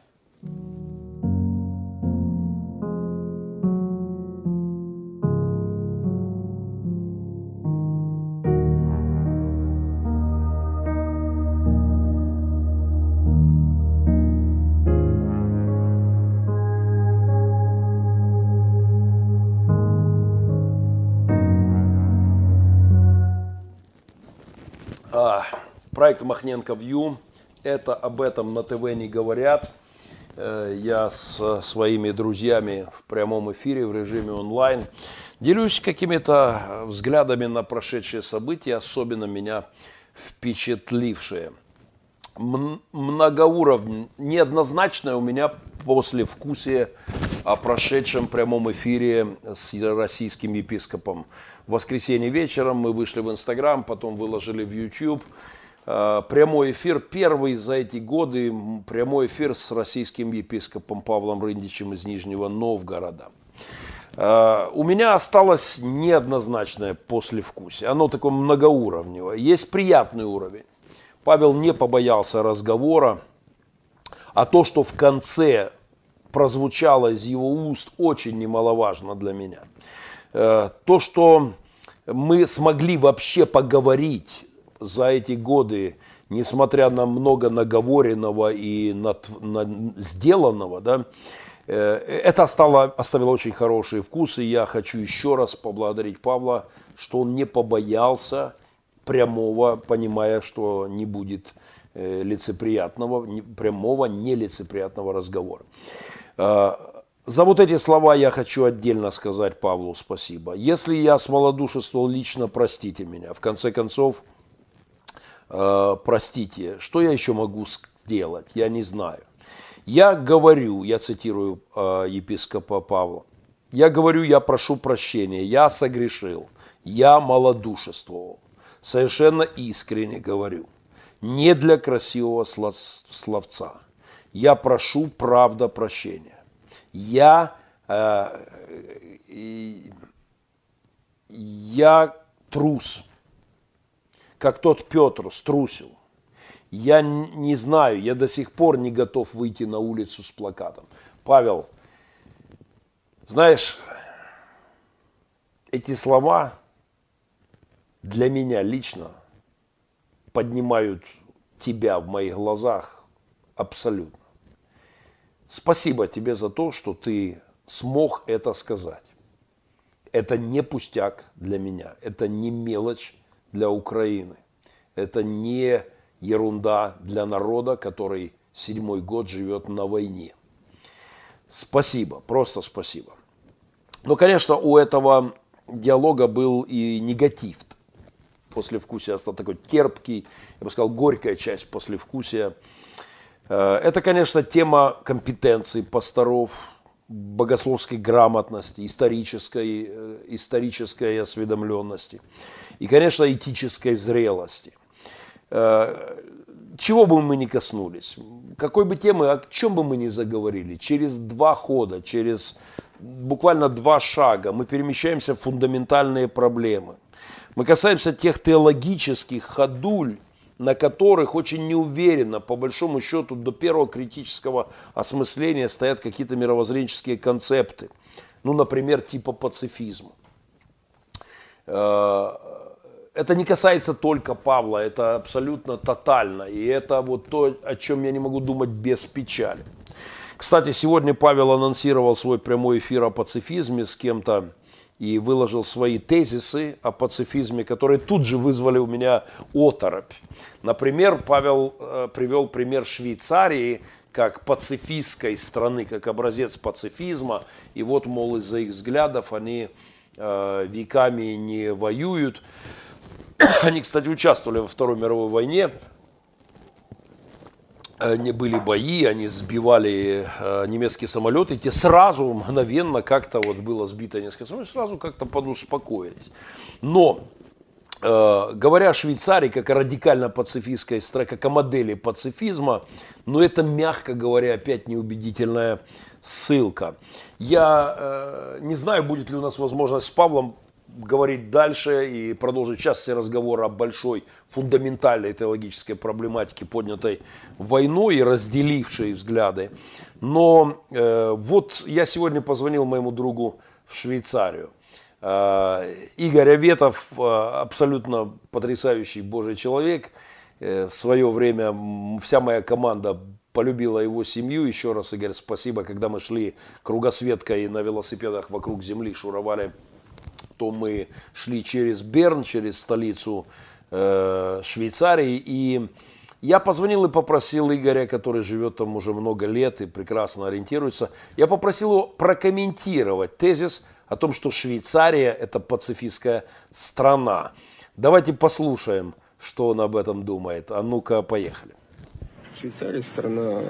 А, проект Махненко Вью. Это об этом на ТВ не говорят. Я с своими друзьями в прямом эфире, в режиме онлайн, делюсь какими-то взглядами на прошедшие события, особенно меня впечатлившие. Многоуровневое, неоднозначное у меня послевкусие о прошедшем прямом эфире с российским епископом. В воскресенье вечером мы вышли в Инстаграм, потом выложили в Ютуб. Прямой эфир, первый за эти годы, прямой эфир с российским епископом Павлом Рындичем из Нижнего Новгорода. У меня осталось неоднозначное послевкусие, оно такое многоуровневое. Есть приятный уровень. Павел не побоялся разговора, а то, что в конце прозвучало из его уст, очень немаловажно для меня. То, что мы смогли вообще поговорить за эти годы, несмотря на много наговоренного и на, на, сделанного, да, э, это стало, оставило очень хороший вкус. И я хочу еще раз поблагодарить Павла, что он не побоялся прямого, понимая, что не будет лицеприятного, прямого, нелицеприятного разговора. За вот эти слова я хочу отдельно сказать Павлу спасибо. Если я смолодушествовал лично, простите меня. В конце концов, простите, что я еще могу сделать, я не знаю. Я говорю, я цитирую епископа Павла, я говорю, я прошу прощения, я согрешил, я малодушествовал. Совершенно искренне говорю, не для красивого словца. Я прошу, правда, прощения. Я, э, я трус, как тот Петр струсил. Я не знаю, я до сих пор не готов выйти на улицу с плакатом. Павел, знаешь, эти слова для меня лично поднимают тебя в моих глазах абсолютно. Спасибо тебе за то, что ты смог это сказать. Это не пустяк для меня, это не мелочь для Украины, это не... ерунда для народа, который седьмой год живет на войне. Спасибо, просто спасибо. Но, конечно, у этого диалога был и негатив. Послевкусие остался такой терпкий, я бы сказал, горькая часть послевкусия. Это, конечно, тема компетенций пасторов, богословской грамотности, исторической, исторической осведомленности и, конечно, этической зрелости. Чего бы мы ни коснулись, какой бы темы, о чем бы мы ни заговорили, через два хода, через буквально два шага мы перемещаемся в фундаментальные проблемы. Мы касаемся тех теологических ходуль, на которых очень неуверенно, по большому счету, до первого критического осмысления стоят какие-то мировоззренческие концепты. Ну, например, типа пацифизма. Это не касается только Павла, это абсолютно тотально. И это вот то, о чем я не могу думать без печали. Кстати, сегодня Павел анонсировал свой прямой эфир о пацифизме с кем-то и выложил свои тезисы о пацифизме, которые тут же вызвали у меня оторопь. Например, Павел э, привел пример Швейцарии как пацифистской страны, как образец пацифизма. И вот, мол, из-за их взглядов они э, веками не воюют. Они, кстати, участвовали во Второй мировой войне, не были бои, они сбивали немецкие самолеты, те сразу, мгновенно, как-то вот было сбито несколько самолетов, сразу как-то подуспокоились. Но, говоря о Швейцарии как о радикально пацифистской стране, как о модели пацифизма, но это, мягко говоря, опять неубедительная ссылка. Я не знаю, будет ли у нас возможность с Павлом говорить дальше и продолжить сейчас все разговоры о большой фундаментальной теологической проблематике, поднятой войной и разделившей взгляды. Но э, вот я сегодня позвонил моему другу в Швейцарию. Э, Игорь Аветов, э, абсолютно потрясающий Божий человек. Э, в свое время вся моя команда полюбила его семью. Еще раз, Игорь, спасибо, когда мы шли кругосветкой на велосипедах вокруг земли, шуровали, то мы шли через Берн, через столицу э, Швейцарии. И я позвонил и попросил Игоря, который живет там уже много лет и прекрасно ориентируется, я попросил его прокомментировать тезис о том, что Швейцария – это пацифистская страна. Давайте послушаем, что он об этом думает. А ну-ка, поехали. Швейцария – страна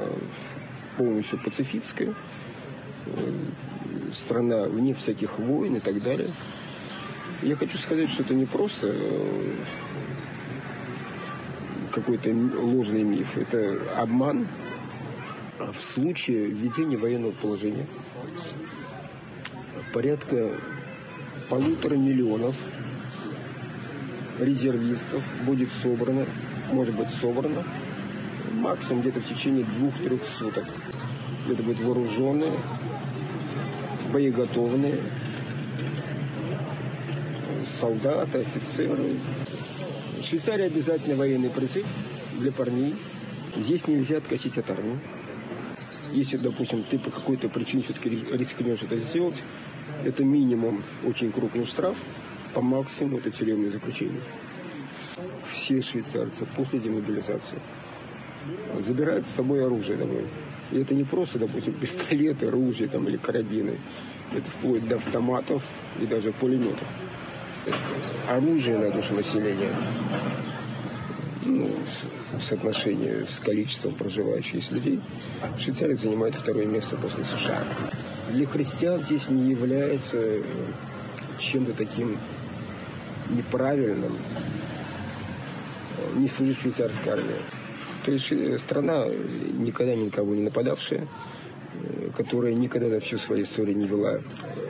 полностью пацифистская, страна вне всяких войн и так далее. Я хочу сказать, что это не просто какой-то ложный миф, это обман в случае введения военного положения. Порядка полутора миллионов резервистов будет собрано, может быть собрано, максимум где-то в течение двух-трех суток. Это будет вооруженные, боеготовные солдаты, офицеры. В Швейцарии обязательно военный призыв для парней. Здесь нельзя откосить от армии. Если, допустим, ты по какой-то причине все-таки рискнешь это сделать, это минимум очень крупный штраф, по максимуму это тюремное заключение. все швейцарцы после демобилизации забирают с собой оружие домой. И это не просто, допустим, пистолеты, ружья там, или карабины. Это вплоть до автоматов и даже пулеметов. Оружие на душу населения, ну, в соотношении с количеством проживающих людей, Швейцария занимает второе место после США. Для христиан здесь не является чем-то таким неправильным не служит швейцарской армии. То есть страна, никогда никого не нападавшая, которая никогда за всю свою историю не вела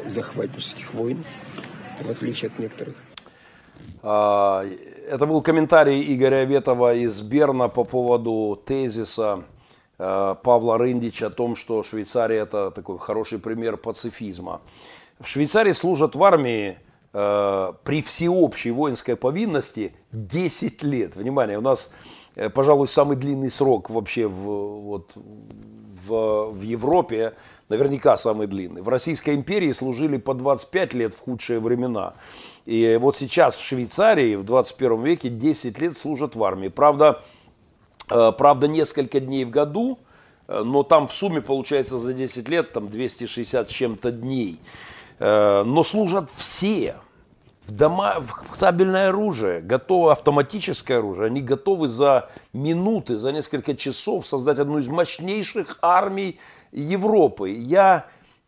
захватнических войн, в отличие от некоторых. Это был комментарий Игоря Аветова из Берна по поводу тезиса Павла Рындича о том, что Швейцария – это такой хороший пример пацифизма. В Швейцарии служат в армии при всеобщей воинской повинности десять лет. Внимание, у нас, пожалуй, самый длинный срок вообще в, вот, в, в Европе, наверняка самый длинный. В Российской империи служили по двадцать пять лет в худшие времена. И вот сейчас в Швейцарии в двадцать первом веке десять лет служат в армии. Правда, правда несколько дней в году, но там в сумме получается за десять лет там двести шестьдесят с чем-то дней. Но служат все. В дома, в табельное оружие, готово автоматическое оружие. Они готовы за минуты, за несколько часов создать одну из мощнейших армий Европы. Я,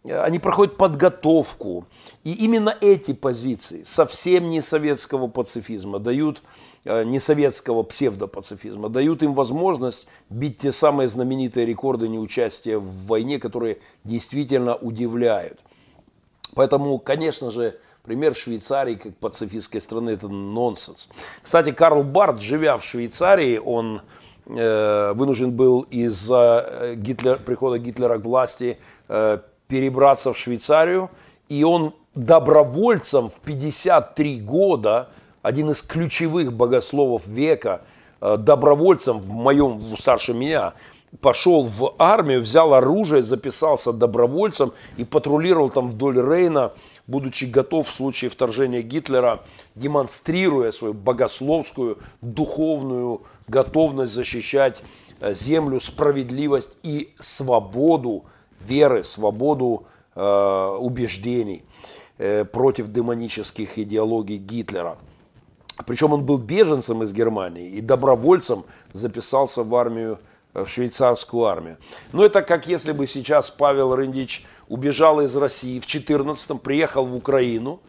они проходят подготовку. И именно эти позиции, совсем не советского пацифизма, дают, не советского псевдопацифизма, дают им возможность бить те самые знаменитые рекорды неучастия в войне, которые действительно удивляют. Поэтому, конечно же, пример Швейцарии как пацифистской страны – это нонсенс. Кстати, Карл Барт, живя в Швейцарии, он э, вынужден был из-за Гитлер, прихода Гитлера к власти э, перебраться в Швейцарию. И он добровольцем в пятьдесят три года, один из ключевых богословов века, э, добровольцем, в моем, старше меня, пошел в армию, взял оружие, записался добровольцем и патрулировал там вдоль Рейна, будучи готов в случае вторжения Гитлера, демонстрируя свою богословскую, духовную готовность защищать землю, справедливость и свободу веры, свободу э, убеждений э, против демонических идеологий Гитлера. Причем он был беженцем из Германии и добровольцем записался в армию, в швейцарскую армию. Но это как если бы сейчас Павел Рындич убежал из России в четырнадцатом, приехал в Украину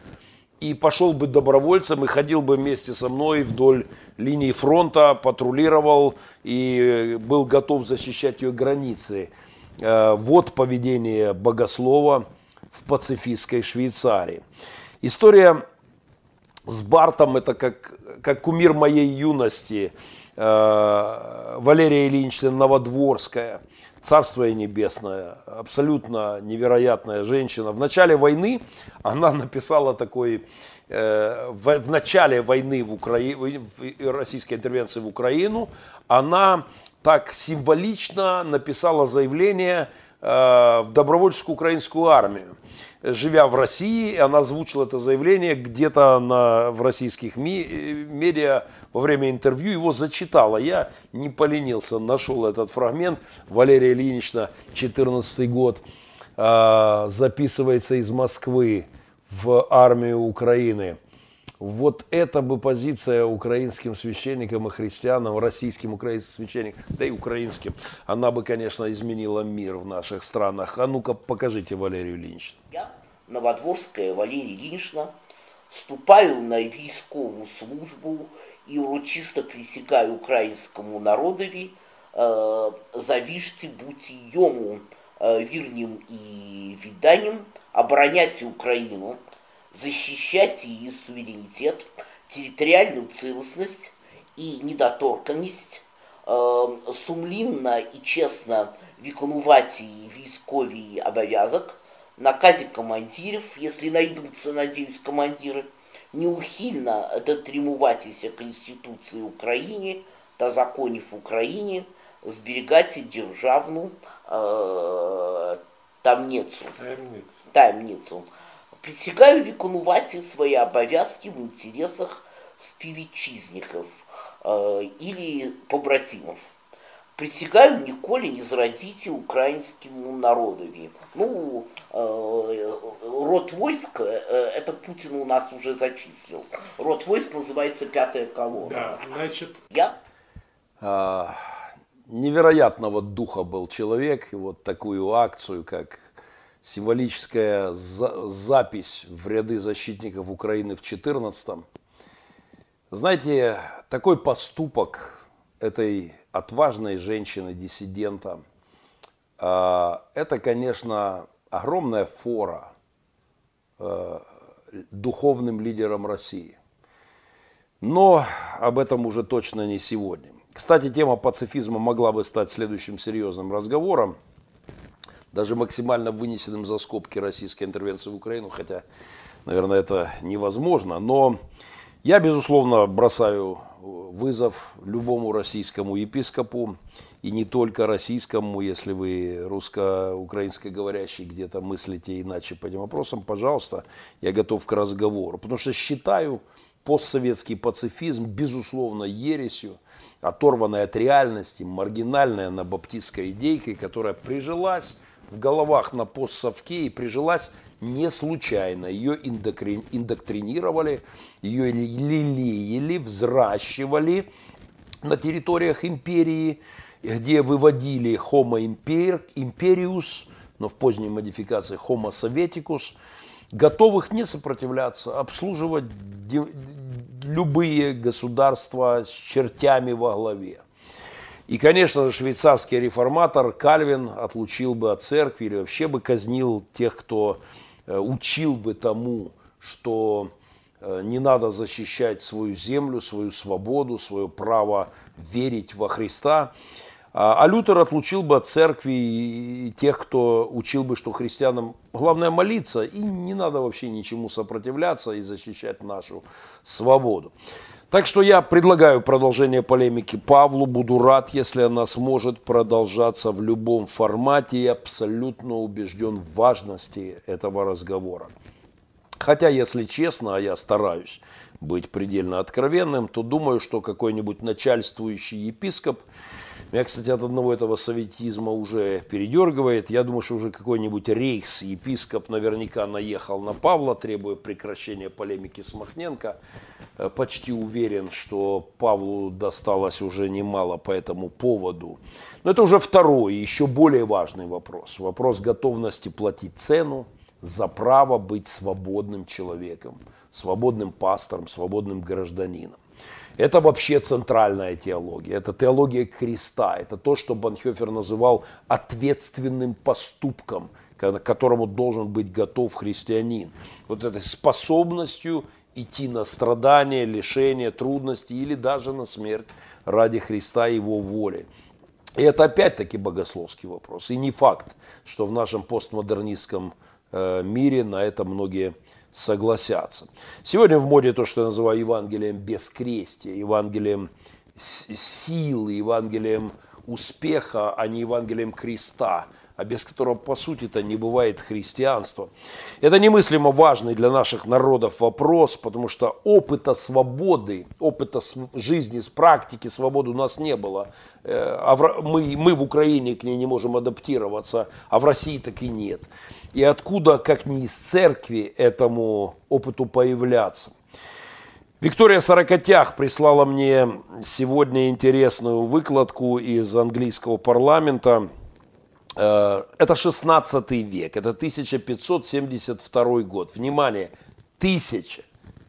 и пошел бы добровольцем и ходил бы вместе со мной вдоль линии фронта, патрулировал и был готов защищать ее границы. Вот поведение богослова в пацифистской Швейцарии. История с Бартом – это как, как кумир моей юности – Валерия Ильинична Новодворская, царство ей небесное, абсолютно невероятная женщина. В начале войны она написала такой, э, в, в начале войны в Украи... в российской интервенции в Украину, она так символично написала заявление э, в добровольческую украинскую армию. Живя в России, она озвучила это заявление где-то в российских ми, медиа во время интервью, его зачитала. Я не поленился, нашел этот фрагмент. Валерия Ильинична, четырнадцатый год, записывается из Москвы в армию Украины. Вот это бы позиция украинским священникам и христианам, российским украинским священникам, да и украинским. Она бы, конечно, изменила мир в наших странах. А ну-ка, покажите Валерию Ильиничну. Я, Новодворская Валерия Ильинична, вступаю на військовую службу и урочисто присягаю украинскому народові, э, завіжці бути йому э, вірнім і відданнім, обороняти Украину, защищать ее суверенитет, территориальную целостность и недоторканность, э, сумлинно и честно виконувати військові обов'язок, накази командирів, если найдутся, надеюсь, командиры, неухильно дотримуватися Конституції України та законів України, зберігати державну э, таємницю. Таємницю. Присягаю виконувати свої обов'язки в інтересах спивичизников э, или побратимов. Присягаю николи не зародите украинскому народови. Ну, э, род войск, э, это Путин у нас уже зачислил. Род войск называется пятая колонна. Да, значит... Я? А, невероятного духа был человек. И вот такую акцию, как символическая за- запись в ряды защитников Украины в четырнадцатом. Знаете, такой поступок этой... отважной женщины-диссидента, это, конечно, огромная фора духовным лидерам России. Но об этом уже точно не сегодня. Кстати, тема пацифизма могла бы стать следующим серьезным разговором, даже максимально вынесенным за скобки российской интервенции в Украину, хотя, наверное, это невозможно. Но я, безусловно, бросаю вызов любому российскому епископу, и не только российскому. Если вы русско-украинско говорящий, где-то мыслите иначе по этим вопросам, пожалуйста, я готов к разговору. Потому что считаю постсоветский пацифизм, безусловно, ересью, оторванной от реальности, маргинальной анабаптистской идейкой, которая прижилась в головах на постсовке и прижилась не случайно. Ее индоктрин, индоктринировали, ее лелеяли, взращивали на территориях империи, где выводили Homo imperius, но в поздней модификации Homo советикус, готовых не сопротивляться, обслуживать любые государства с чертями во главе. И, конечно же, швейцарский реформатор Кальвин отлучил бы от церкви или вообще бы казнил тех, кто учил бы тому, что не надо защищать свою землю, свою свободу, свое право верить во Христа. А Лютер отлучил бы от церкви и тех, кто учил бы, что христианам главное молиться, и не надо вообще ничему сопротивляться и защищать нашу свободу. Так что я предлагаю продолжение полемики Павлу. Буду рад, если она сможет продолжаться в любом формате, и абсолютно убежден в важности этого разговора. Хотя, если честно, а я стараюсь быть предельно откровенным, то думаю, что какой-нибудь начальствующий епископ, меня, кстати, от одного этого советизма уже передергивает, я думаю, что уже какой-нибудь рейхс-епископ наверняка наехал на Павла, требуя прекращения полемики с Махненко. Почти уверен, что Павлу досталось уже немало по этому поводу. Но это уже второй, еще более важный вопрос. Вопрос готовности платить цену за право быть свободным человеком, свободным пастором, свободным гражданином. Это вообще центральная теология, это теология креста, это то, что Банхёфер называл ответственным поступком, к которому должен быть готов христианин. Вот этой способностью идти на страдания, лишения, трудности или даже на смерть ради Христа и его воли. И это опять-таки богословский вопрос. И не факт, что в нашем постмодернистском мире на это многие согласятся. Сегодня в моде то, что я называю Евангелием бескрестия, Евангелием силы, Евангелием успеха, а не Евангелием креста, а без которого, по сути-то, не бывает христианства. Это немыслимо важный для наших народов вопрос, потому что опыта свободы, опыта жизни, практики свободы у нас не было. Мы, мы в Украине к ней не можем адаптироваться, а в России так и нет. И откуда, как не из церкви, этому опыту появляться? Виктория Сорокотях прислала мне сегодня интересную выкладку из английского парламента. Это шестнадцатый век, это тысяча пятьсот семьдесят второй год. Внимание, тысяча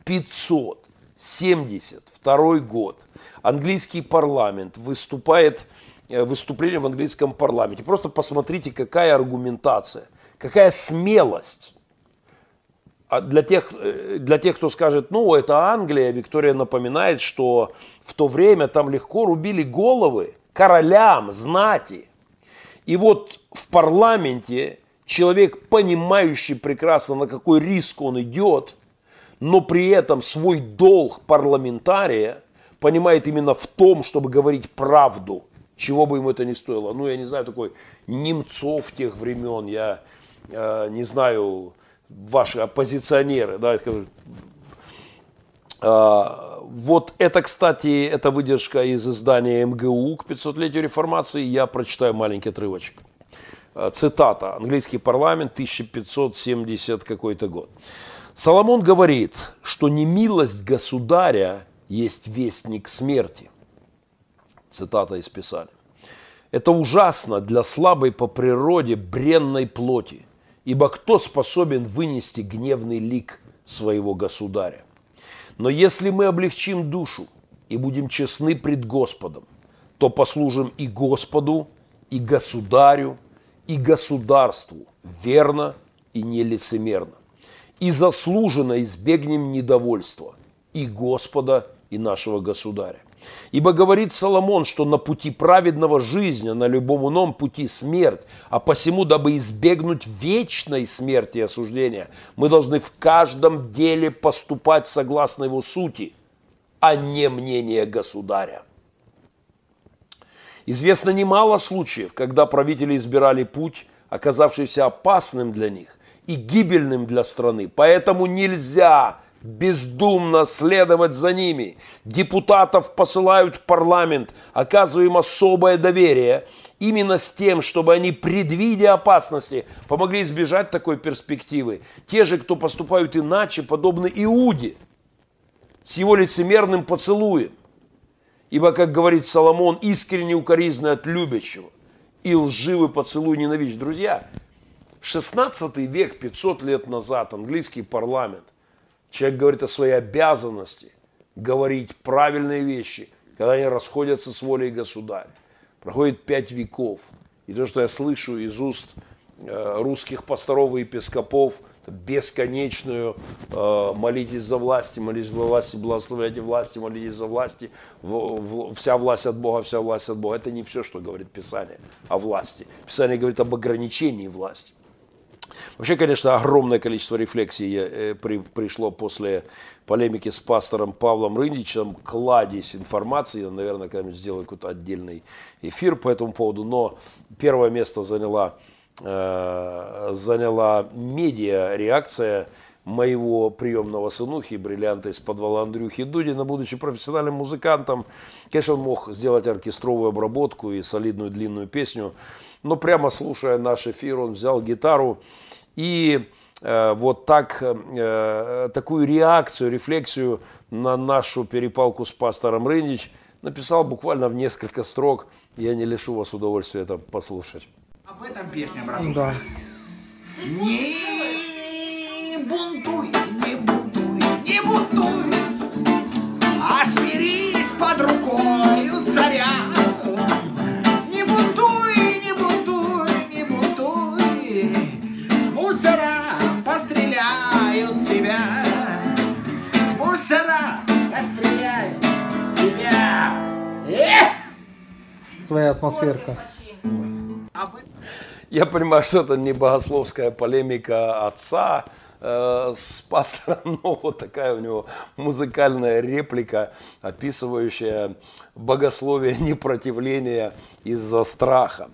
пятьсот семьдесят второй год. Английский парламент выступает, выступление в английском парламенте. Просто посмотрите, какая аргументация, какая смелость. А для тех, для тех, кто скажет, ну, это Англия, Виктория напоминает, что в то время там легко рубили головы королям, знати. И вот в парламенте человек, понимающий прекрасно, на какой риск он идет, но при этом свой долг парламентария понимает именно в том, чтобы говорить правду, чего бы ему это ни стоило. Ну, я не знаю, такой Немцов тех времен, я э, не знаю, ваши оппозиционеры, да, это, э, Вот это, кстати, это выдержка из издания эм гэ у к пятисотлетию реформации. Я прочитаю маленький отрывочек. Цитата. Английский парламент, тысяча пятьсот семидесятый какой-то год. Соломон говорит, что немилость государя есть вестник смерти. Цитата из Писания. Это ужасно для слабой по природе бренной плоти, ибо кто способен вынести гневный лик своего государя? Но если мы облегчим душу и будем честны пред Господом, то послужим и Господу, и государю, и государству верно и нелицемерно. И заслуженно избегнем недовольства и Господа, и нашего государя. Ибо говорит Соломон, что на пути праведного жизнь, а на любом ином пути смерть, а посему, дабы избегнуть вечной смерти и осуждения, мы должны в каждом деле поступать согласно его сути, а не мнение государя. Известно немало случаев, когда правители избирали путь, оказавшийся опасным для них и гибельным для страны, поэтому нельзя бездумно следовать за ними. Депутатов посылают в парламент, оказывая им особое доверие, именно с тем, чтобы они, предвидя опасности, помогли избежать такой перспективы. Те же, кто поступают иначе, подобны Иуде с его лицемерным поцелуем. Ибо, как говорит Соломон, искренне укоризны от любящего и лживый поцелуй ненавидит. Друзья, шестнадцатый век, пятьсот лет назад, английский парламент. Человек говорит о своей обязанности говорить правильные вещи, когда они расходятся с волей государя. Проходит пять веков. И то, что я слышу из уст русских пасторов и епископов, бесконечную молитесь за власти, молитесь за власти, благословляйте власти, молитесь за власти, вся власть от Бога, вся власть от Бога. Это не все, что говорит Писание о власти. Писание говорит об ограничении власти. Вообще, конечно, огромное количество рефлексий пришло после полемики с пастором Павлом Рындичем, кладезь информации, я, наверное, когда-нибудь сделаю какой-то отдельный эфир по этому поводу, но первое место заняла, э, заняла медиа-реакция моего приемного сынухи, бриллианта из подвала Андрюхи Дудина, будучи профессиональным музыкантом. Конечно, он мог сделать оркестровую обработку и солидную длинную песню, но прямо слушая наш эфир, он взял гитару и э, вот так, э, такую реакцию, рефлексию на нашу перепалку с пастором Рындич написал буквально в несколько строк. Я не лишу вас удовольствия это послушать. Об этом песня, братан. Да. Не бунтуй, не бунтуй, не бунтуй, а смирись под рукою царя. Мусора постреляют тебя, мусора постреляют тебя. Эх! Своя атмосферка. Я понимаю, что это не богословская полемика отца э, с пастором, но вот такая у него музыкальная реплика, описывающая богословие непротивления из-за страха.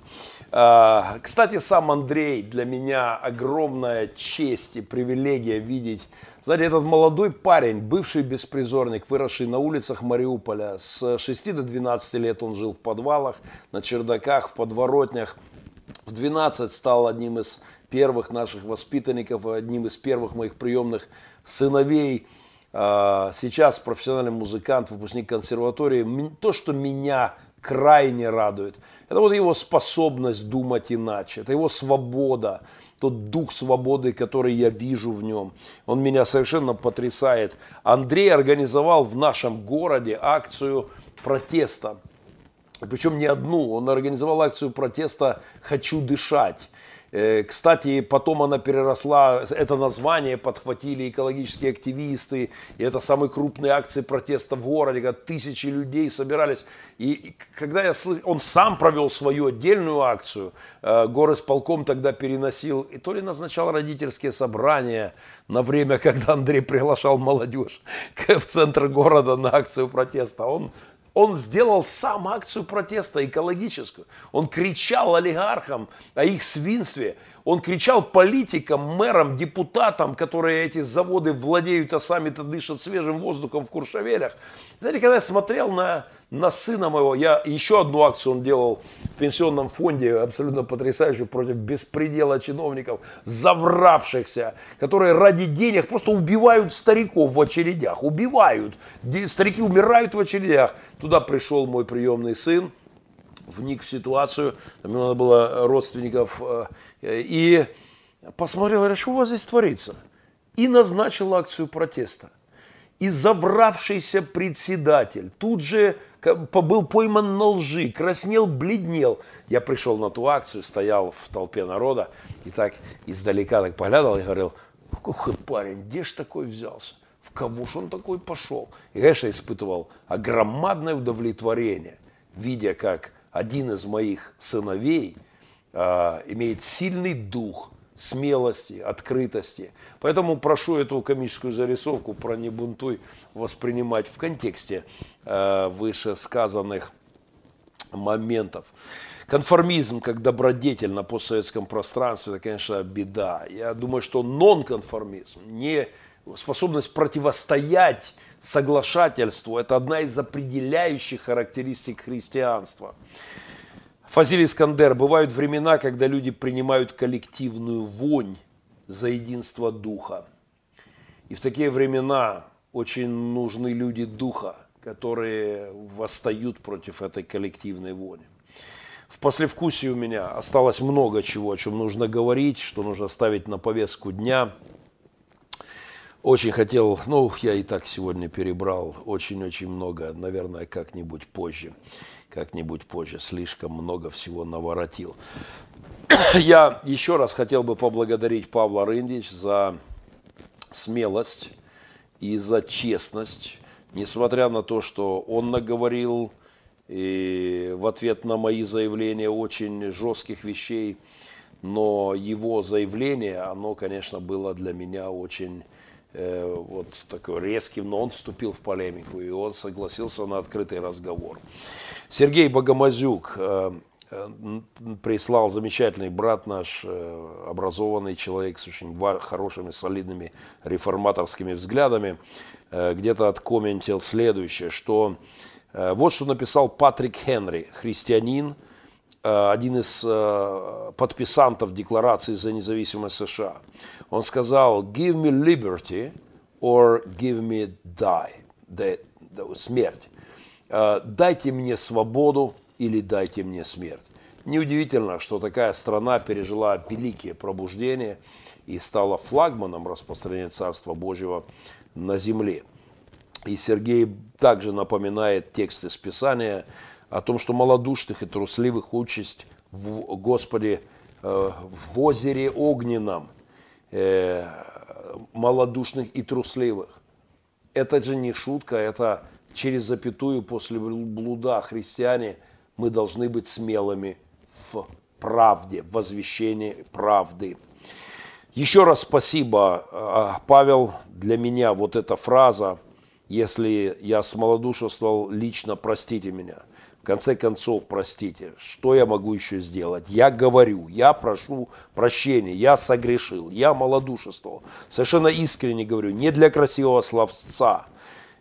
Кстати, сам Андрей для меня огромная честь и привилегия видеть. Знаете, этот молодой парень, бывший беспризорник, выросший на улицах Мариуполя, с шести до двенадцати лет он жил в подвалах, на чердаках, в подворотнях. В двенадцать стал одним из первых наших воспитанников, одним из первых моих приемных сыновей. Сейчас профессиональный музыкант, выпускник консерватории. То, что меня крайне радует. Это вот его способность думать иначе, это его свобода, тот дух свободы, который я вижу в нем. Он меня совершенно потрясает. Андрей организовал в нашем городе акцию протеста. Причем не одну, он организовал акцию протеста «Хочу дышать». Кстати, потом она переросла, это название подхватили экологические активисты, и это самые крупные акции протеста в городе, когда тысячи людей собирались. И когда я слышал, он сам провел свою отдельную акцию, горисполком тогда переносил, и то ли назначал родительские собрания на время, когда Андрей приглашал молодежь в центр города на акцию протеста, он Он сделал сам акцию протеста экологическую. Он кричал олигархам о их свинстве. Он кричал политикам, мэрам, депутатам, которые эти заводы владеют, а сами-то дышат свежим воздухом в Куршавелях. Знаете, когда я смотрел на, на сына моего, я еще одну акцию он делал в пенсионном фонде, абсолютно потрясающую, против беспредела чиновников, завравшихся, которые ради денег просто убивают стариков в очередях, убивают. Старики умирают в очередях. Туда пришел мой приемный сын, вник в ситуацию, там ему надо было родственников, и посмотрел, говорит, что у вас здесь творится? И назначил акцию протеста. И завравшийся председатель тут же был пойман на лжи, краснел, бледнел. Я пришел на ту акцию, стоял в толпе народа, и так издалека так поглядывал и говорил, какой парень, где ж такой взялся? В кого ж он такой пошел? И, конечно, испытывал огромное удовлетворение, видя, как один из моих сыновей а, имеет сильный дух, смелости, открытости. Поэтому прошу эту комическую зарисовку про «Не бунтуй» воспринимать в контексте а, вышесказанных моментов. Конформизм как добродетель на постсоветском пространстве – это, конечно, беда. Я думаю, что нонконформизм, не способность противостоять соглашательству – это одна из определяющих характеристик христианства. Фазиль Искандер. Бывают времена, когда люди принимают коллективную вонь за единство духа. И в такие времена очень нужны люди духа, которые восстают против этой коллективной вони. В послевкусии у меня осталось много чего, о чем нужно говорить, что нужно ставить на повестку дня. Очень хотел, ну, я и так сегодня перебрал очень-очень много, наверное, как-нибудь позже, как-нибудь позже, слишком много всего наворотил. Я еще раз хотел бы поблагодарить Павла Рындича за смелость и за честность, несмотря на то, что он наговорил и в ответ на мои заявления очень жестких вещей, но его заявление, оно, конечно, было для меня очень... вот такой резкий, но он вступил в полемику, и он согласился на открытый разговор. Сергей Богомазюк прислал, замечательный брат наш, образованный человек с очень хорошими, солидными реформаторскими взглядами, где-то откомментил следующее, что вот что написал Патрик Хенри, христианин, один из подписантов Декларации за независимость США. Он сказал, give me liberty or give me die. De, de, смерть. Дайте мне свободу или дайте мне смерть. Неудивительно, что такая страна пережила великие пробуждения и стала флагманом распространения Царства Божьего на земле. И Сергей также напоминает текст из Писания, о том, что малодушных и трусливых участь в Господе э, в озере огненном, э, малодушных и трусливых. Это же не шутка, это через запятую после блуда христиане мы должны быть смелыми в правде, в возвещении правды. Еще раз спасибо, Павел, для меня вот эта фраза, если я смалодушествовал, лично простите меня. В конце концов, простите, что я могу еще сделать? Я говорю, я прошу прощения, я согрешил, я малодушествовал. Совершенно искренне говорю, не для красивого словца.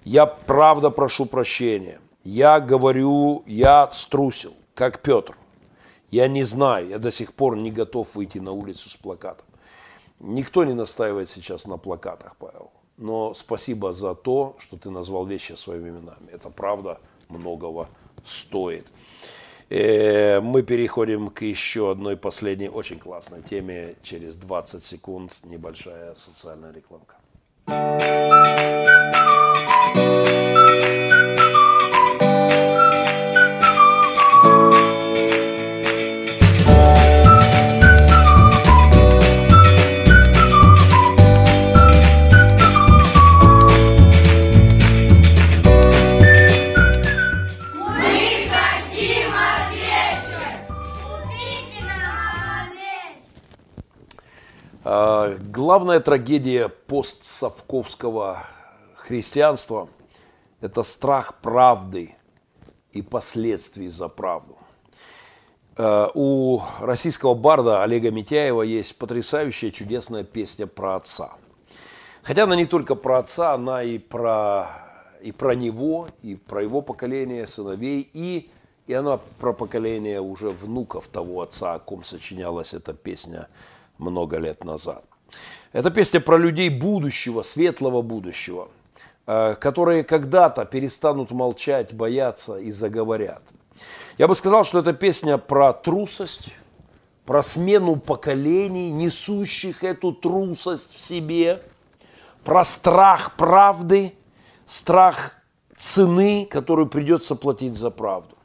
Я правда прошу прощения. Я говорю, я струсил, как Петр. Я не знаю, я до сих пор не готов выйти на улицу с плакатом. Никто не настаивает сейчас на плакатах, Павел. Но спасибо за то, что ты назвал вещи своими именами. Это правда многого стоит. Мы переходим к еще одной последней очень классной теме. Через двадцать секунд небольшая социальная рекламка. Главная трагедия постсовковского христианства – это страх правды и последствий за правду. У российского барда Олега Митяева есть потрясающая, чудесная песня про отца. Хотя она не только про отца, она и про, и про него, и про его поколение сыновей, и, и она про поколение уже внуков того отца, о ком сочинялась эта песня много лет назад. Это песня про людей будущего, светлого будущего, которые когда-то перестанут молчать, бояться и заговорят. Я бы сказал, что это песня про трусость, про смену поколений, несущих эту трусость в себе, про страх правды, страх цены, которую придется платить за правду.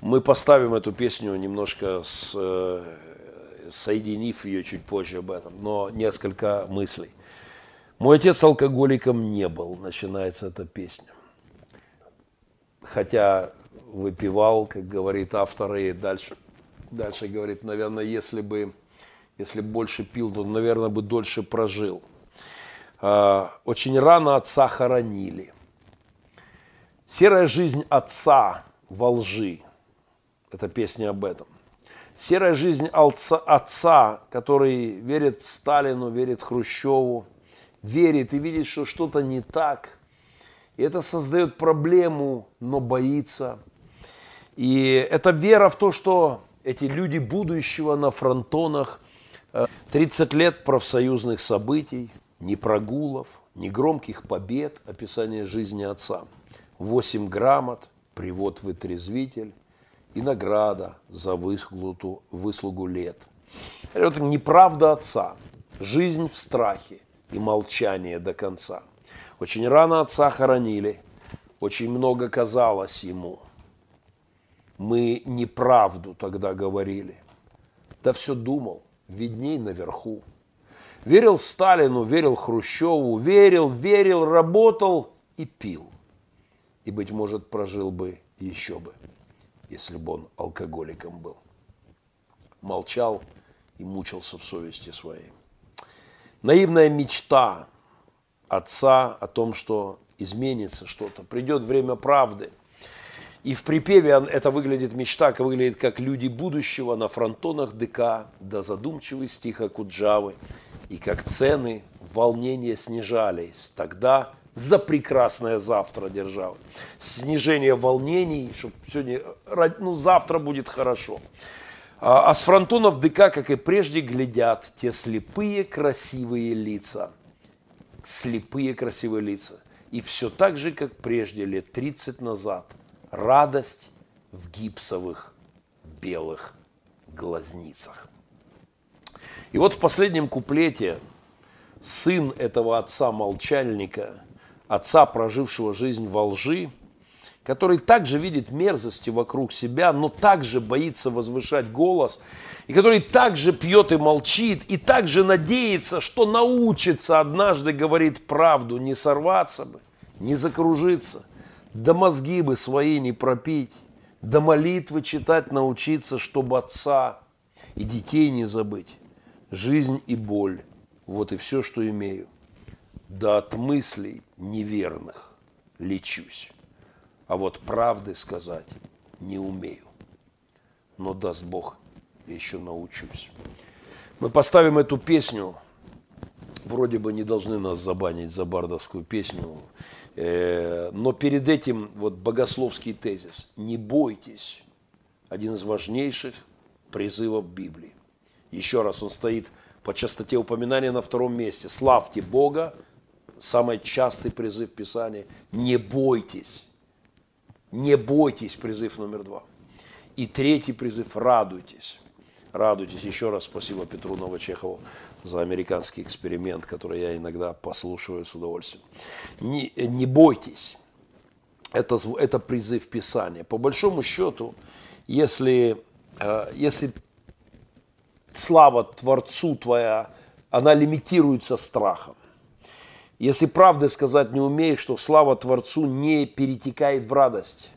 Мы поставим эту песню немножко, с, соединив ее чуть позже об этом, но несколько мыслей. «Мой отец алкоголиком не был», начинается эта песня. Хотя выпивал, как говорит автор, и дальше, дальше говорит, наверное, если бы, если бы больше пил, то, наверное, бы дольше прожил. Очень рано отца хоронили. «Серая жизнь отца во лжи» – это песня об этом. «Серая жизнь отца, который верит Сталину, верит Хрущеву, верит и видит, что что-то не так». И это создает проблему, но боится. И это вера в то, что эти люди будущего на фронтонах. тридцать лет профсоюзных событий, ни прогулов, ни громких побед, описание жизни отца. восемь грамот, привод в отрезвитель и награда за выслугу, выслугу лет. Это неправда отца, жизнь в страхе и молчание до конца. Очень рано отца хоронили, очень много казалось ему. Мы неправду тогда говорили. Да все думал, видней наверху. Верил Сталину, верил Хрущеву, верил, верил, работал и пил. И, быть может, прожил бы еще бы, если бы он алкоголиком был. Молчал и мучился в совести своей. Наивная мечта отца о том, что изменится что-то, придет время правды. И в припеве это выглядит мечта, выглядит как люди будущего на фронтонах ДК, да задумчивый стих Акуджавы, и как цены волнения снижались тогда за прекрасное завтра державы. Снижение волнений, чтобы сегодня, ну, завтра будет хорошо. А с фронтонов ДК, как и прежде, глядят те слепые красивые лица. Слепые красивые лица. И все так же, как прежде, лет тридцать назад. Радость в гипсовых белых глазницах. И вот в последнем куплете сын этого отца-молчальника, отца, прожившего жизнь во лжи, который также видит мерзости вокруг себя, но также боится возвышать голос, и который также пьет и молчит, и также надеется, что научится однажды говорить правду, не сорваться бы, не закружиться, да мозги бы свои не пропить, да молитвы читать научиться, чтобы отца и детей не забыть. Жизнь и боль, вот и все, что имею, да от мыслей неверных лечусь. А вот правды сказать не умею. Но даст Бог, я еще научусь. Мы поставим эту песню. Вроде бы не должны нас забанить за бардовскую песню. Но перед этим вот богословский тезис. Не бойтесь. Один из важнейших призывов Библии. Еще раз, он стоит по частоте упоминания на втором месте. Славьте Бога. Самый частый призыв Писания. Не бойтесь. Не бойтесь, призыв номер два. И третий призыв – радуйтесь. Радуйтесь. Еще раз спасибо Петру Новочехову за американский эксперимент, который я иногда послушаю с удовольствием. Не, не бойтесь. Это, это призыв Писания. По большому счету, если, если слава Творцу твоя, она лимитируется страхом. Если правды сказать не умеешь, что слава Творцу не перетекает в радость.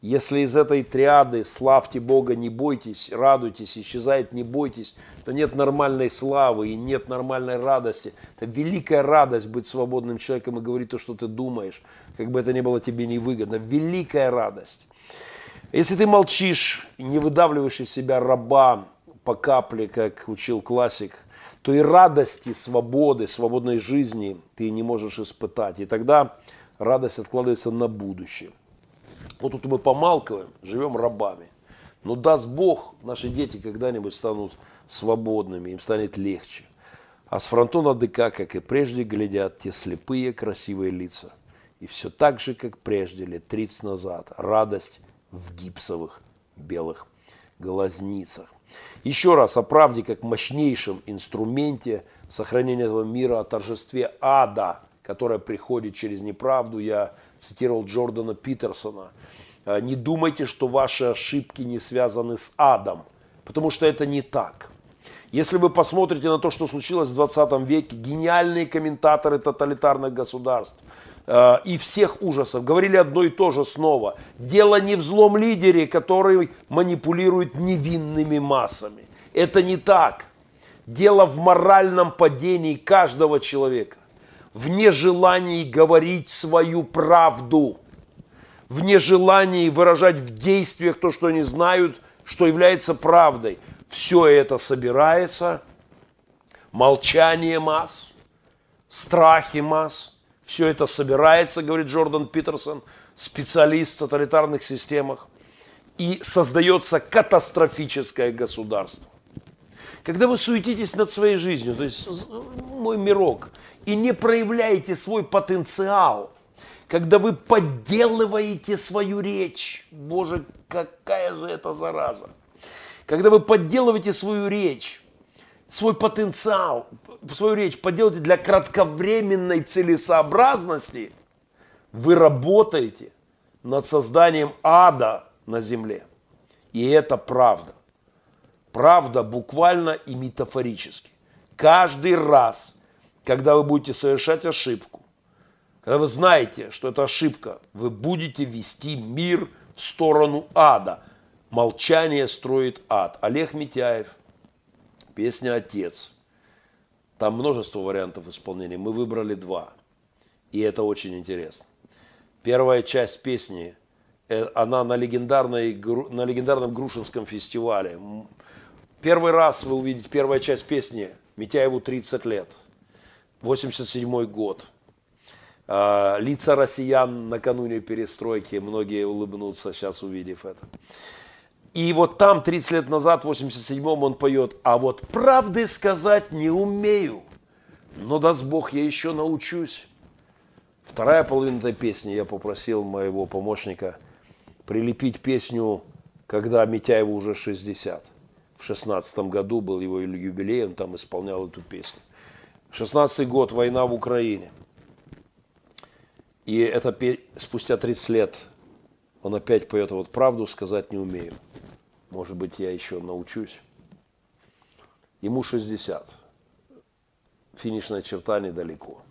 Если из этой триады «славьте Бога, не бойтесь», «радуйтесь», «исчезает, не бойтесь», то нет нормальной славы и нет нормальной радости. Это великая радость быть свободным человеком и говорить то, что ты думаешь, как бы это ни было тебе невыгодно. Великая радость. Если ты молчишь, не выдавливаешь из себя раба по капле, как учил классик, то и радости, свободы, свободной жизни ты не можешь испытать. И тогда радость откладывается на будущее. Вот тут мы помалкиваем, живем рабами. Но даст Бог, наши дети когда-нибудь станут свободными, им станет легче. А с фронтона ДК, как и прежде, глядят те слепые, красивые лица. И все так же, как прежде, лет тридцать назад. Радость в гипсовых белых глазницах. Еще раз о правде как мощнейшем инструменте сохранения этого мира, о торжестве ада, которое приходит через неправду. Я цитировал Джордана Питерсона. Не думайте, что ваши ошибки не связаны с адом, потому что это не так. Если вы посмотрите на то, что случилось в двадцатом веке, гениальные комментаторы тоталитарных государств э, и всех ужасов говорили одно и то же снова. Дело не в злом лидере, который манипулирует невинными массами. Это не так. Дело в моральном падении каждого человека, в нежелании говорить свою правду, в нежелании выражать в действиях то, что они знают, что является правдой. Все это собирается, молчание масс, страхи масс, все это собирается, говорит Джордан Питерсон, специалист в тоталитарных системах, и создается катастрофическое государство. Когда вы суетитесь над своей жизнью, то есть мой мирок, и не проявляете свой потенциал, когда вы подделываете свою речь, боже, какая же это зараза. Когда вы подделываете свою речь, свой потенциал, свою речь подделываете для кратковременной целесообразности, вы работаете над созданием ада на земле. И это правда. Правда буквально и метафорически. Каждый раз, когда вы будете совершать ошибку, когда вы знаете, что это ошибка, вы будете вести мир в сторону ада. Молчание строит ад. Олег Митяев, песня «Отец». Там множество вариантов исполнения. Мы выбрали два. И это очень интересно. Первая часть песни, она на, легендарной, на легендарном Грушинском фестивале. Первый раз вы увидите первая часть песни. Митяеву тридцать лет. восемьдесят седьмой год. Лица россиян накануне перестройки. Многие улыбнутся, сейчас увидев это. И вот там тридцать лет назад, в восемьдесят седьмом, он поет: «А вот правды сказать не умею, но даст Бог, я еще научусь». Вторая половина этой песни, я попросил моего помощника прилепить песню, когда Митяеву уже шестьдесят. В шестнадцатом году был его юбилей, он там исполнял эту песню. шестнадцатый год, война в Украине. И это спустя тридцать лет он опять поет: «Вот правду сказать не умею. Может быть, я еще научусь». Ему шестьдесят. Финишная черта недалеко.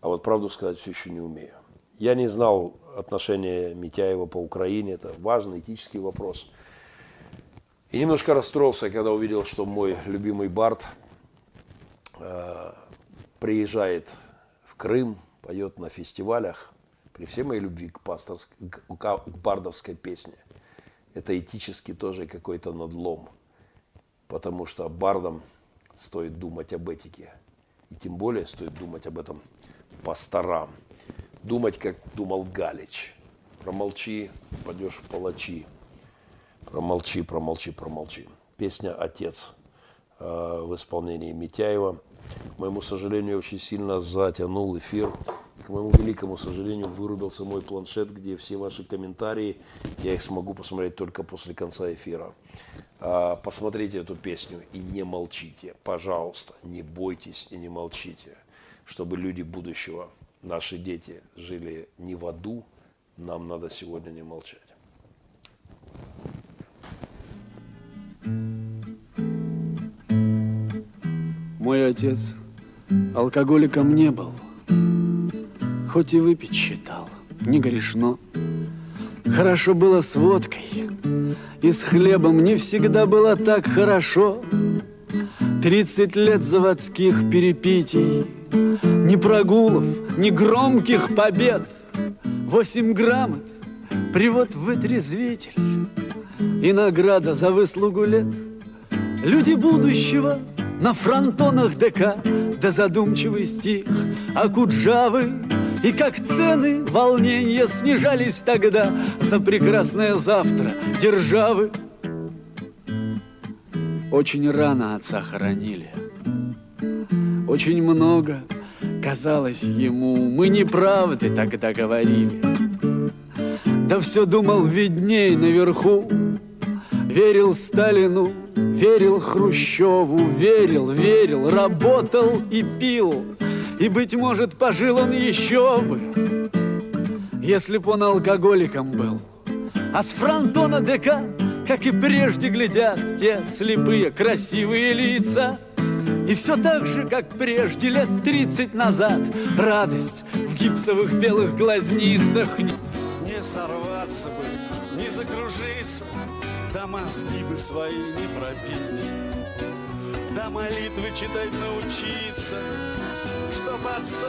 А вот правду сказать все еще не умею. Я не знал отношения Митяева по Украине. Это важный этический вопрос. И немножко расстроился, когда увидел, что мой любимый Барт э, приезжает в Крым, поет на фестивалях. При всей моей любви к, к бардовской песне, это этически тоже какой-то надлом. Потому что бардам стоит думать об этике. И тем более стоит думать об этом пасторам. Думать, как думал Галич. Промолчи, пойдешь в палачи. Промолчи, промолчи, промолчи. Песня «Отец» в исполнении Митяева. К моему сожалению, я очень сильно затянул эфир. К моему великому сожалению, вырубился мой планшет, где все ваши комментарии, я их смогу посмотреть только после конца эфира. Посмотрите эту песню и не молчите. Пожалуйста, не бойтесь и не молчите, чтобы люди будущего, наши дети, жили не в аду. Нам надо сегодня не молчать. Мой отец алкоголиком не был, хоть и выпить считал, не грешно. Хорошо было с водкой и с хлебом, не всегда было так хорошо. Тридцать лет заводских перепитий, ни прогулов, ни громких побед. Восемь грамот, привод в вытрезвитель и награда за выслугу лет. Люди будущего на фронтонах ДК, да задумчивый стих Акуджавы. И как цены волнения снижались тогда за прекрасное завтра державы. Очень рано отца хоронили, очень много казалось ему, мы неправды тогда говорили. Да все думал видней наверху, верил Сталину, верил Хрущеву, верил, верил, работал и пил. И, быть может, пожил он еще бы, если б он алкоголиком был. А с фронтона ДК, как и прежде, глядят те слепые красивые лица. И все так же, как прежде, лет тридцать назад, радость в гипсовых белых глазницах. Не сорваться бы, не закружиться, дома сгибы свои не пробить, да молитвы читать научиться. Отца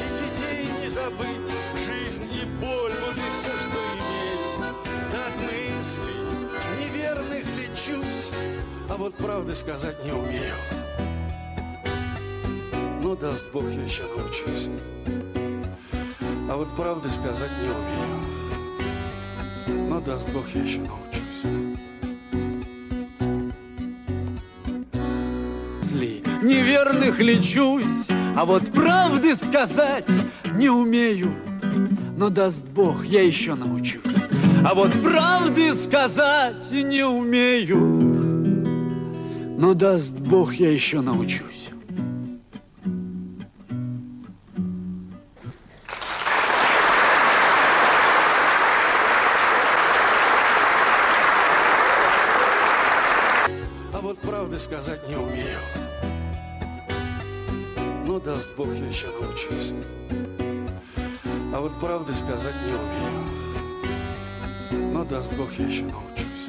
и детей не забыть, жизнь и боль, вот и все, что имею. От мыслей неверных лечусь, а вот правды сказать не умею. Ну, даст Бог, я еще научусь, а вот правды сказать не умею. Ну, даст Бог, я еще научусь. Неверных лечусь, а вот правды сказать не умею. Но даст Бог, я еще научусь, а вот правды сказать не умею. Но даст Бог, я еще научусь. А вот правды сказать не умею. Ну, даст Бог, я еще научусь, а вот правды сказать не умею. Но даст Бог, я еще научусь.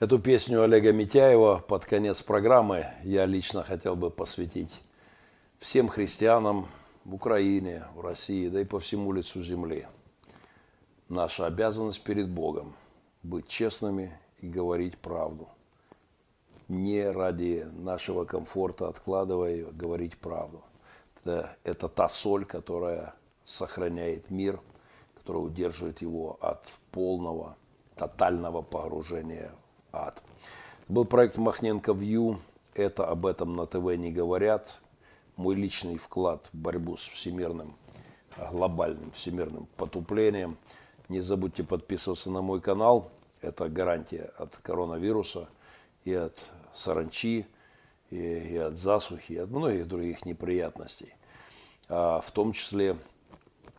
Эту песню Олега Митяева под конец программы я лично хотел бы посвятить всем христианам в Украине, в России, да и по всему лицу земли. Наша обязанность перед Богом – быть честными и говорить правду. Не ради нашего комфорта, откладывая ее, говорить правду. Это, это та соль, которая сохраняет мир, которая удерживает его от полного, тотального погружения в ад. Это был проект «Махненко Вью». Это об этом на ТВ не говорят. Мой личный вклад в борьбу с всемирным, глобальным всемирным потуплением. Не забудьте подписываться на мой канал. Это гарантия от коронавируса и от саранчи, и, и от засухи, и от многих других неприятностей. А в том числе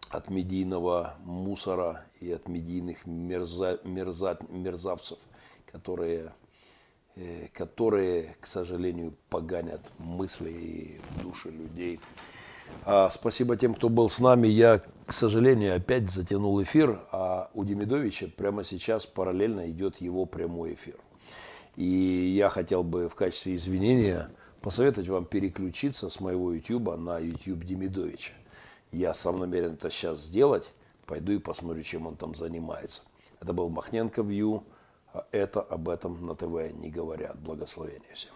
от медийного мусора и от медийных мерза, мерза, мерзавцев, которые... которые, к сожалению, поганят мысли и души людей. А спасибо тем, кто был с нами. Я, к сожалению, опять затянул эфир, а у Демидовича прямо сейчас параллельно идет его прямой эфир. И я хотел бы в качестве извинения посоветовать вам переключиться с моего YouTube на YouTube Демидовича. Я сам намерен это сейчас сделать. Пойду и посмотрю, чем он там занимается. Это был Махненко Вью. Это об этом на ТВ не говорят. Благословения всем.